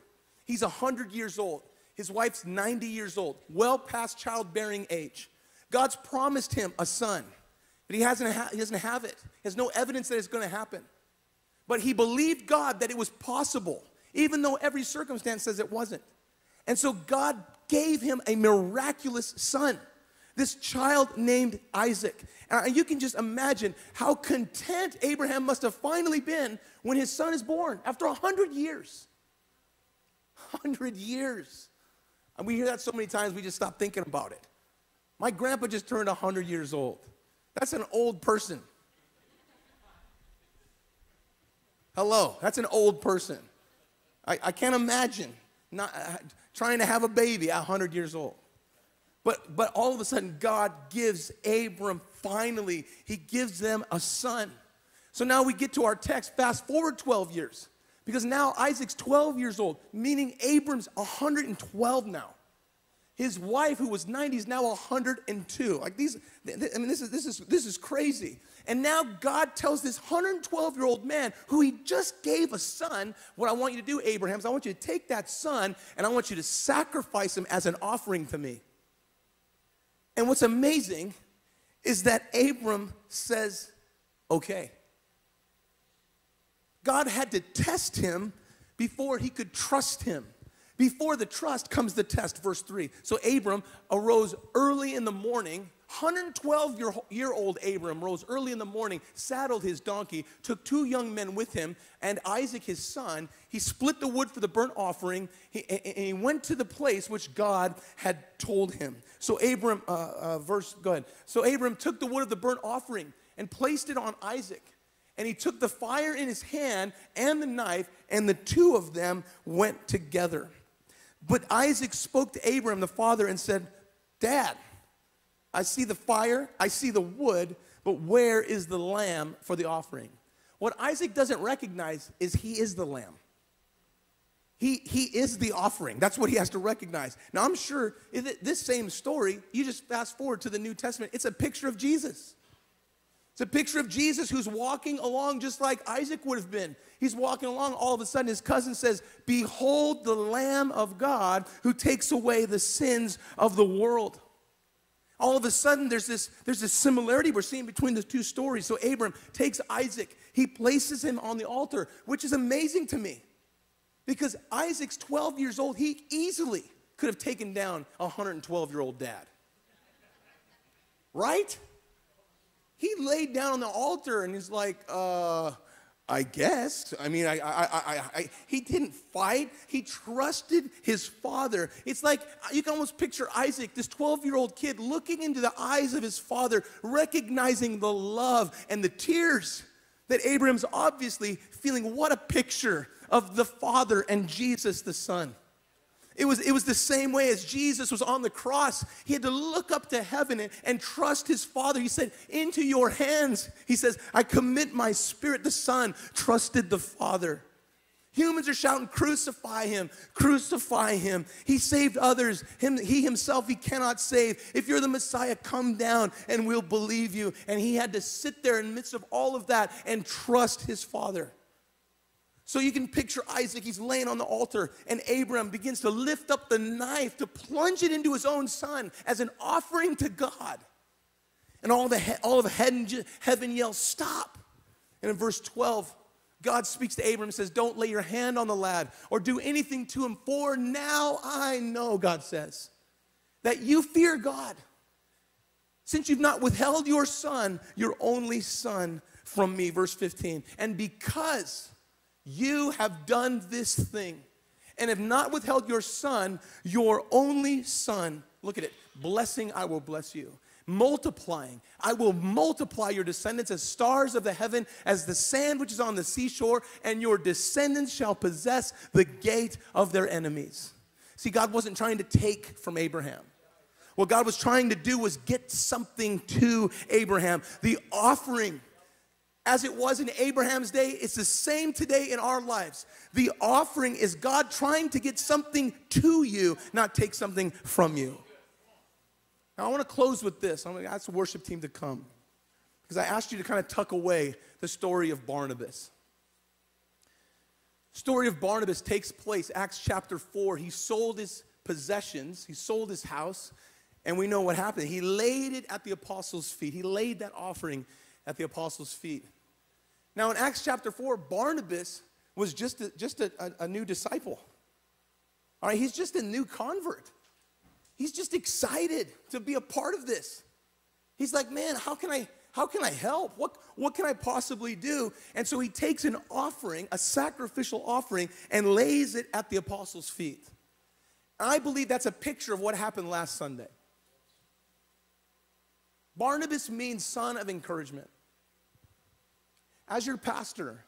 He's 100 years old. His wife's 90 years old, well past childbearing age. God's promised him a son, but he doesn't have it. He has no evidence that it's going to happen. But he believed God that it was possible, even though every circumstance says it wasn't. And so God gave him a miraculous son, this child named Isaac. And you can just imagine how content Abraham must have finally been when his son is born after 100 years. 100 years. And we hear that so many times we just stop thinking about it. My grandpa just turned 100 years old. That's an old person. Hello, that's an old person. I can't imagine trying to have a baby at 100 years old. But all of a sudden, God gives Abram, finally, he gives them a son. So now we get to our text, fast forward 12 years. Because now Isaac's 12 years old, meaning Abram's 112 now. His wife, who was 90, is now 102. Like these, I mean, this is crazy. And now God tells this 112-year-old man who he just gave a son, what I want you to do, Abraham, is I want you to take that son and I want you to sacrifice him as an offering to me. And what's amazing is that Abram says, okay. God had to test him before he could trust him. Before the trust comes the test, verse 3. So Abram arose early in the morning. 112-year-old Abram rose early in the morning, saddled his donkey, took two young men with him, and Isaac his son. He split the wood for the burnt offering, and he went to the place which God had told him. So Abram, So Abram took the wood of the burnt offering and placed it on Isaac. And he took the fire in his hand and the knife, and the two of them went together. But Isaac spoke to Abram, the father, and said, Dad, I see the fire, I see the wood, but where is the lamb for the offering? What Isaac doesn't recognize is he is the lamb. He is the offering. That's what he has to recognize. Now, I'm sure this same story, you just fast forward to the New Testament, it's a picture of Jesus. It's a picture of Jesus who's walking along just like Isaac would have been. He's walking along. All of a sudden, his cousin says, behold the Lamb of God who takes away the sins of the world. All of a sudden, there's this similarity we're seeing between the two stories. So Abram takes Isaac. He places him on the altar, which is amazing to me. Because Isaac's 12 years old, he easily could have taken down a 112-year-old dad. Right? He laid down on the altar and he's like, I guess. I mean, he didn't fight. He trusted his father. It's like you can almost picture Isaac, this 12-year-old kid, looking into the eyes of his father, recognizing the love and the tears that Abraham's obviously feeling. What a picture of the Father and Jesus the Son. It was the same way as Jesus was on the cross. He had to look up to heaven and trust his Father. He said, into your hands, he says, I commit my spirit. The Son trusted the Father. Humans are shouting, crucify him, crucify him. He saved others. He himself, he cannot save. If you're the Messiah, come down and we'll believe you. And he had to sit there in the midst of all of that and trust his Father. So you can picture Isaac, he's laying on the altar, and Abram begins to lift up the knife to plunge it into his own son as an offering to God. And all of heaven yells, stop. And in verse 12, God speaks to Abram and says, don't lay your hand on the lad or do anything to him, for now I know, God says, that you fear God, since you've not withheld your son, your only son, from me. Verse 15, and because you have done this thing and have not withheld your son, your only son. Look at it. Blessing, I will bless you. Multiplying, I will multiply your descendants as stars of the heaven, as the sand which is on the seashore, and your descendants shall possess the gate of their enemies. See, God wasn't trying to take from Abraham. What God was trying to do was get something to Abraham. The offering, as it was in Abraham's day, it's the same today in our lives. The offering is God trying to get something to you, not take something from you. Now, I want to close with this. I'm going to ask the worship team to come, because I asked you to kind of tuck away the story of Barnabas. The story of Barnabas takes place, Acts chapter 4. He sold his possessions. He sold his house, and we know what happened. He laid it at the apostles' feet. He laid that offering at the apostles' feet. Now, in Acts chapter 4, Barnabas was just a new disciple. All right, he's just a new convert. He's just excited to be a part of this. He's like, man, how can I help? What can I possibly do? And so he takes an offering, a sacrificial offering, and lays it at the apostles' feet. And I believe that's a picture of what happened last Sunday. Barnabas means son of encouragement. As your pastor,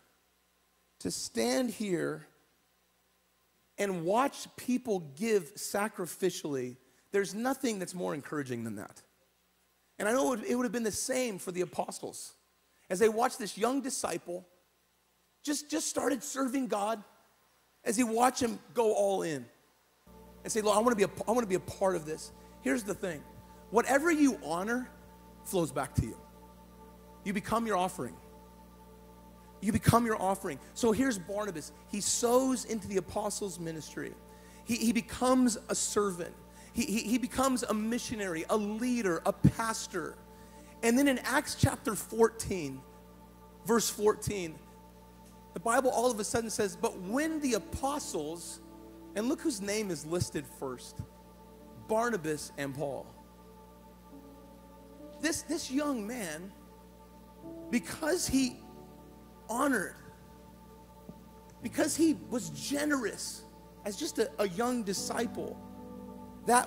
to stand here and watch people give sacrificially, there's nothing that's more encouraging than that. And I know it would have been the same for the apostles. As they watched this young disciple just started serving God, as he watched him go all in and say, Lord, I want to be a part of this. Here's the thing. Whatever you honor flows back to you. You become your offering. You become your offering. So here's Barnabas. He sows into the apostles' ministry. He becomes a servant. He becomes a missionary, a leader, a pastor. And then in Acts chapter 14, verse 14, the Bible all of a sudden says, but when the apostles, and look whose name is listed first, Barnabas and Paul. This young man, because he honored, because he was generous as just a young disciple, that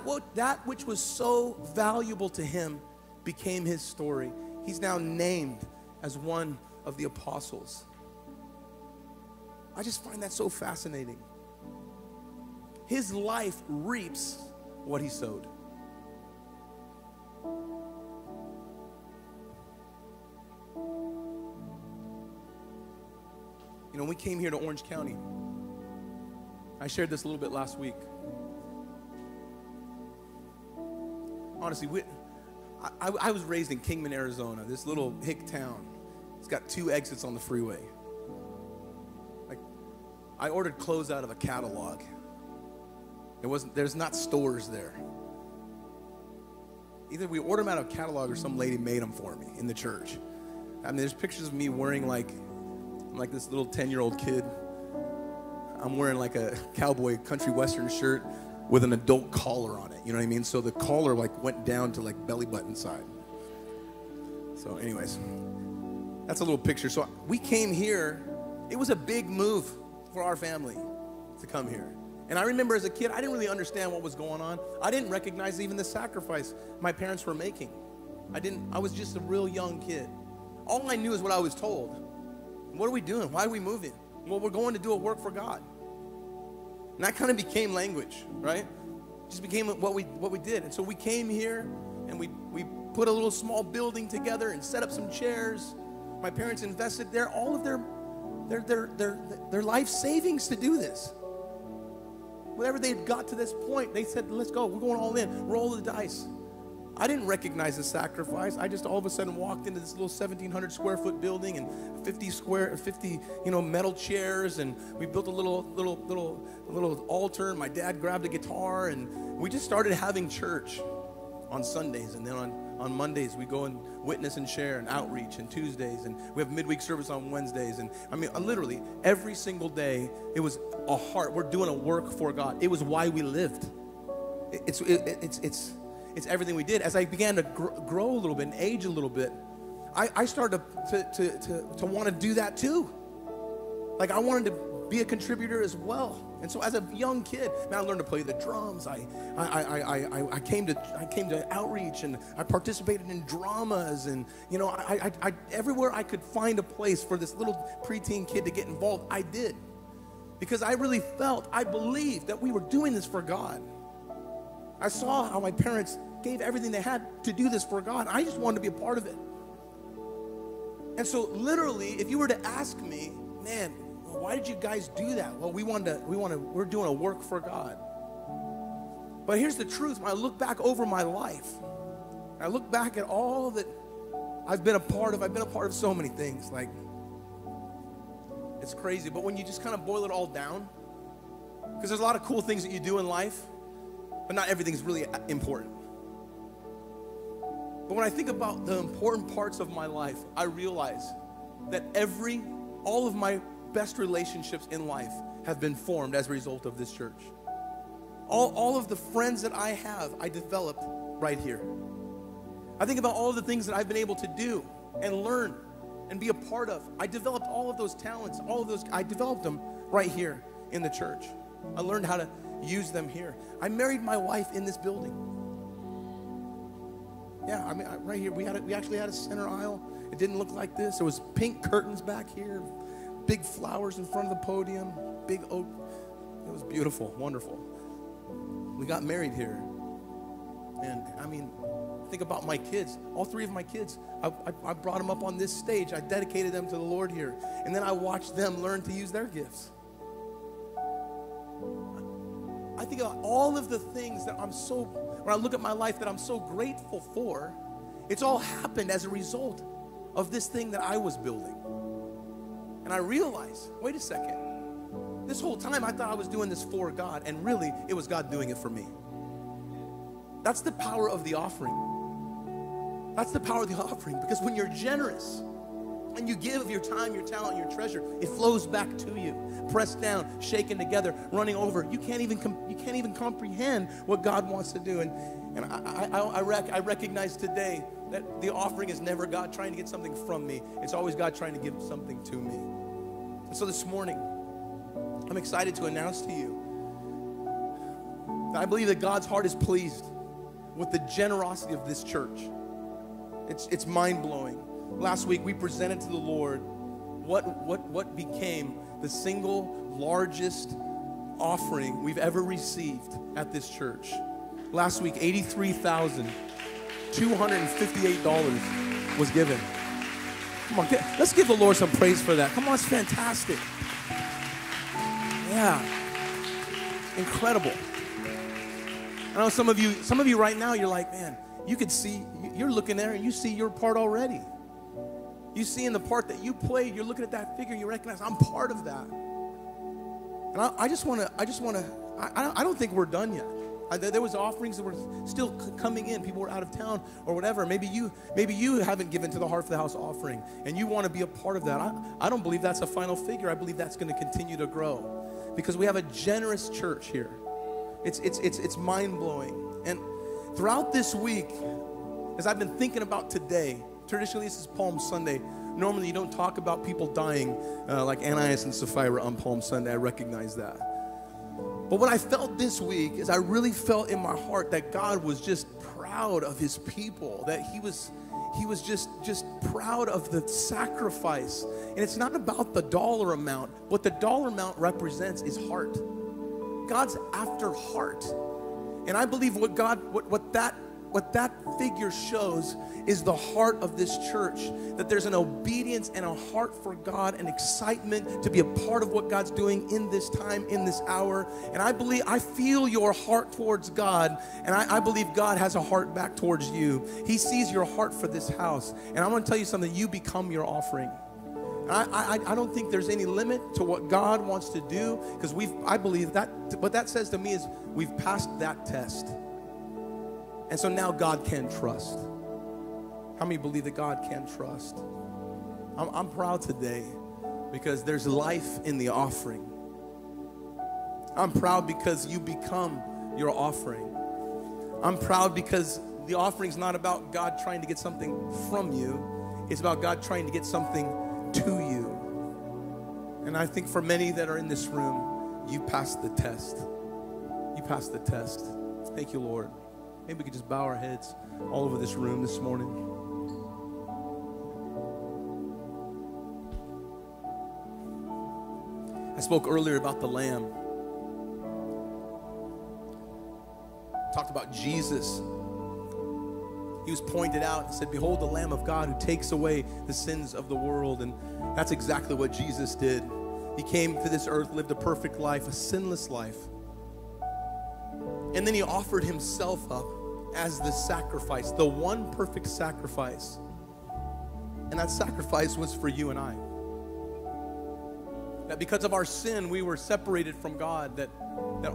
which was so valuable to him became his story. He's now named as one of the apostles. I just find that so fascinating. His life reaps what he sowed. You know, when we came here to Orange County, I shared this a little bit last week. Honestly, I was raised in Kingman, Arizona, this little hick town. It's got 2 exits on the freeway. Like, I ordered clothes out of a catalog. There's not stores there. Either we ordered them out of a catalog or some lady made them for me in the church. I mean, there's pictures of me wearing like this little 10-year-old kid. I'm wearing like a cowboy country western shirt with an adult collar on it, you know what I mean? So the collar like went down to like belly button side. So anyways, that's a little picture. So we came here. It was a big move for our family to come here. And I remember as a kid, I didn't really understand what was going on. I didn't recognize even the sacrifice my parents were making. I was just a real young kid. All I knew is what I was told. What are we doing? Why are we moving? Well, we're going to do a work for God. And that kind of became language, right? Just became what we did. And so we came here and we put a little small building together and set up some chairs. My parents invested there all of their life savings to do this. Whenever they had got to this point, they said, let's go. We're going all in. Roll the dice. I didn't recognize the sacrifice. I just all of a sudden walked into this little 1,700 square foot building and 50 metal chairs, and we built a little altar. And my dad grabbed a guitar, and we just started having church on Sundays, and then on Mondays we go and witness and share and outreach, and Tuesdays, and we have midweek service on Wednesdays, and I mean literally every single day it was a heart. We're doing a work for God. It was why we lived. It's everything we did. As I began to grow a little bit and age a little bit, I started to want to do that too. Like I wanted to be a contributor as well. And so as a young kid, man, I learned to play the drums. I came to outreach, and I participated in dramas, and you know, I everywhere I could find a place for this little preteen kid to get involved, I did. Because I really felt, I believed that we were doing this for God. I saw how my parents gave everything they had to do this for God. I just wanted to be a part of it. And so literally, if you were to ask me, man, why did you guys do that? Well, we're doing a work for God. But here's the truth. When I look back over my life, I look back at all that I've been a part of. I've been a part of so many things. Like, it's crazy. But when you just kind of boil it all down, because there's a lot of cool things that you do in life, but not everything's really important. But when I think about the important parts of my life, I realize that all of my best relationships in life have been formed as a result of this church. All of the friends that I have, I developed right here. I think about all of the things that I've been able to do and learn and be a part of. I developed all of those talents, I developed them right here in the church. I learned how to use them here. I married my wife in this building. Yeah, I mean, right here, we actually had a center aisle. It didn't look like this. There was pink curtains back here, big flowers in front of the podium, big oak. It was beautiful, wonderful. We got married here. And I mean, think about my kids, all three of my kids. I brought them up on this stage. I dedicated them to the Lord here. And then I watched them learn to use their gifts. I think about all of the things that when I look at my life that I'm so grateful for, it's all happened as a result of this thing that I was building. And I realized, wait a second, this whole time I thought I was doing this for God, and really it was God doing it for me. That's the power of the offering. That's the power of the offering, because when you're generous and you give your time, your talent, your treasure, it flows back to you, pressed down, shaken together, running over. You can't even comprehend what God wants to do. And I recognize today that the offering is never God trying to get something from me. It's always God trying to give something to me. And so this morning, I'm excited to announce to you that I believe that God's heart is pleased with the generosity of this church. It's mind-blowing. Last week, we presented to the Lord what became the single largest offering we've ever received at this church. Last week, $83,258 was given. Come on, let's give the Lord some praise for that. Come on, it's fantastic. Yeah, incredible. I know some of you right now, you're like, man, you could see, you're looking there and you see your part already. You see in the part that you played, you're looking at that figure and you recognize, I'm part of that. And I don't think we're done yet. There was offerings that were still coming in. People were out of town or whatever. Maybe you haven't given to the Heart for the House offering and you want to be a part of that. I don't believe that's a final figure. I believe that's going to continue to grow because we have a generous church here. It's mind-blowing. And throughout this week, as I've been thinking about today, traditionally this is Palm Sunday. Normally you don't talk about people dying like Ananias and Sapphira on Palm Sunday. I recognize that. But what I felt this week is I really felt in my heart that God was just proud of his people, that he was just proud of the sacrifice. And it's not about the dollar amount. What the dollar amount represents is heart. God's after heart. And I believe what that figure shows is the heart of this church, that there's an obedience and a heart for God, an excitement to be a part of what God's doing in this time, in this hour. And I believe, I feel your heart towards God, and I believe God has a heart back towards you. He sees your heart for this house. And I'm gonna tell you something, you become your offering. I don't think there's any limit to what God wants to do, because I believe that what that says to me is we've passed that test. And so now God can trust. How many believe that God can trust? I'm proud today because there's life in the offering. I'm proud because you become your offering. I'm proud because the offering's not about God trying to get something from you. It's about God trying to get something to you. And I think for many that are in this room, you passed the test. You passed the test. Thank you, Lord. Maybe we could just bow our heads all over this room this morning. I spoke earlier about the Lamb. Talked about Jesus. He was pointed out and said, "Behold, the Lamb of God who takes away the sins of the world." And that's exactly what Jesus did. He came to this earth, lived a perfect life, a sinless life. And then he offered himself up as the sacrifice, the one perfect sacrifice. And that sacrifice was for you and I. That because of our sin, we were separated from God, that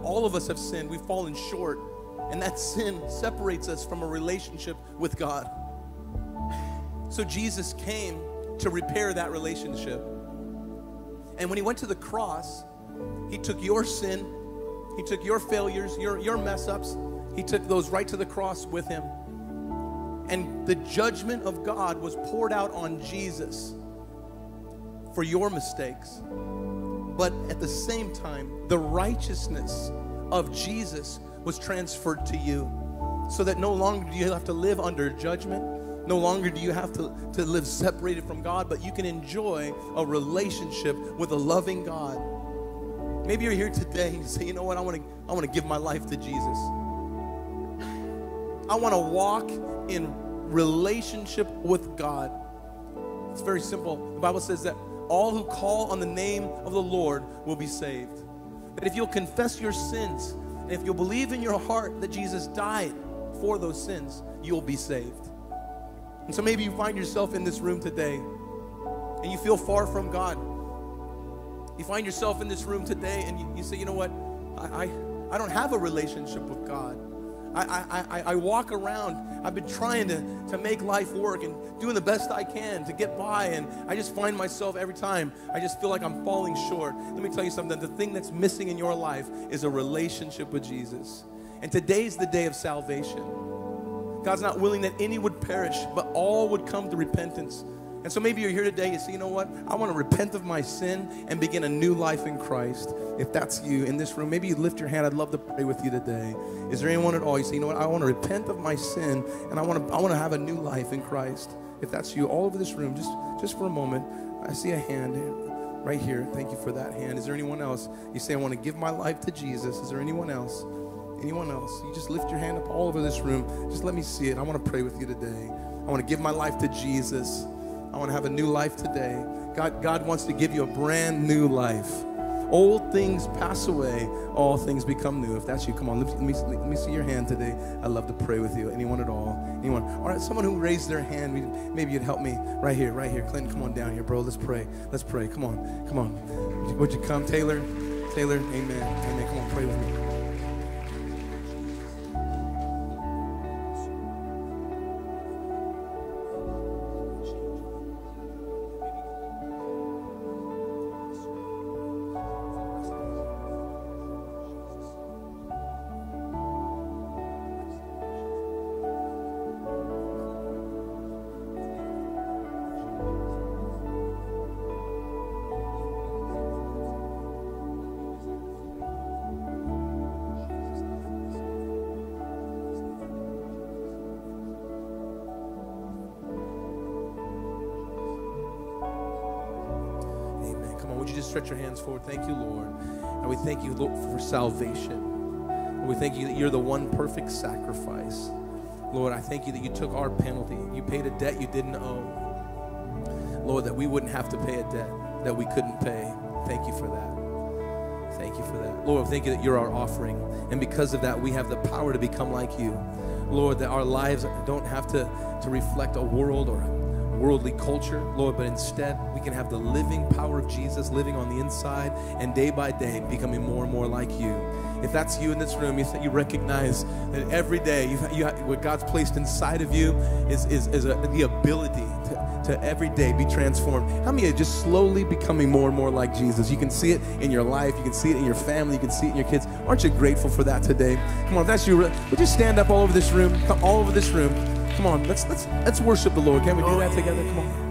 all of us have sinned, we've fallen short, and that sin separates us from a relationship with God. So Jesus came to repair that relationship. And when he went to the cross, he took your sin, he took your failures, your mess-ups. He took those right to the cross with him. And the judgment of God was poured out on Jesus for your mistakes. But at the same time, the righteousness of Jesus was transferred to you, so that no longer do you have to live under judgment. No longer do you have to live separated from God, but you can enjoy a relationship with a loving God. Maybe you're here today and you say, you know what, I want to give my life to Jesus. I want to walk in relationship with God. It's very simple. The Bible says that all who call on the name of the Lord will be saved. That if you'll confess your sins, and if you'll believe in your heart that Jesus died for those sins, you'll be saved. And so maybe you find yourself in this room today and you feel far from God. You find yourself in this room today and you say, you know what, I don't have a relationship with God. I walk around, I've been trying to make life work and doing the best I can to get by, and I just find myself every time, I just feel like I'm falling short. Let me tell you something, the thing that's missing in your life is a relationship with Jesus. And today's the day of salvation. God's not willing that any would perish, but all would come to repentance. And so maybe you're here today, you say, you know what, I want to repent of my sin and begin a new life in Christ. If that's you in this room, maybe you lift your hand. I'd love to pray with you today. Is there anyone at all? You say, you know what, I want to repent of my sin and I want to have a new life in Christ. If that's you, all over this room, just for a moment, I see a hand right here. Thank you for that hand. Is there anyone else? You say, I want to give my life to Jesus. Is there anyone else? Anyone else? You just lift your hand up all over this room. Just let me see it. I want to pray with you today. I want to give my life to Jesus. I want to have a new life today. God wants to give you a brand new life. Old things pass away. All things become new. If that's you, come on, let me see your hand today. I'd love to pray with you. Anyone at all? Anyone? All right, someone who raised their hand. Maybe you'd help me right here. Clinton, come on down here, bro. Let's pray. Come on. Would you come? Taylor, amen. Come on, pray with me. Stretch your hands forward. Thank you, Lord. And we thank you, Lord, for salvation. And we thank you that you're the one perfect sacrifice. Lord, I thank you that you took our penalty. You paid a debt you didn't owe. Lord, that we wouldn't have to pay a debt that we couldn't pay. Thank you for that. Thank you for that. Lord, thank you that you're our offering. And because of that, we have the power to become like you. Lord, that our lives don't have to reflect a world or a worldly culture, Lord, but instead we can have the living power of Jesus living on the inside, and day by day becoming more and more like you. If that's you in this room, you recognize that every day what God's placed inside of you is the ability to every day be transformed. How many are just slowly becoming more and more like Jesus? You can see it in your life. You can see it in your family. You can see it in your kids. Aren't you grateful for that today? Come on, if that's you, would you stand up all over this room? Come all over this room. Come on, let's worship the Lord. Can we do that together? Come on.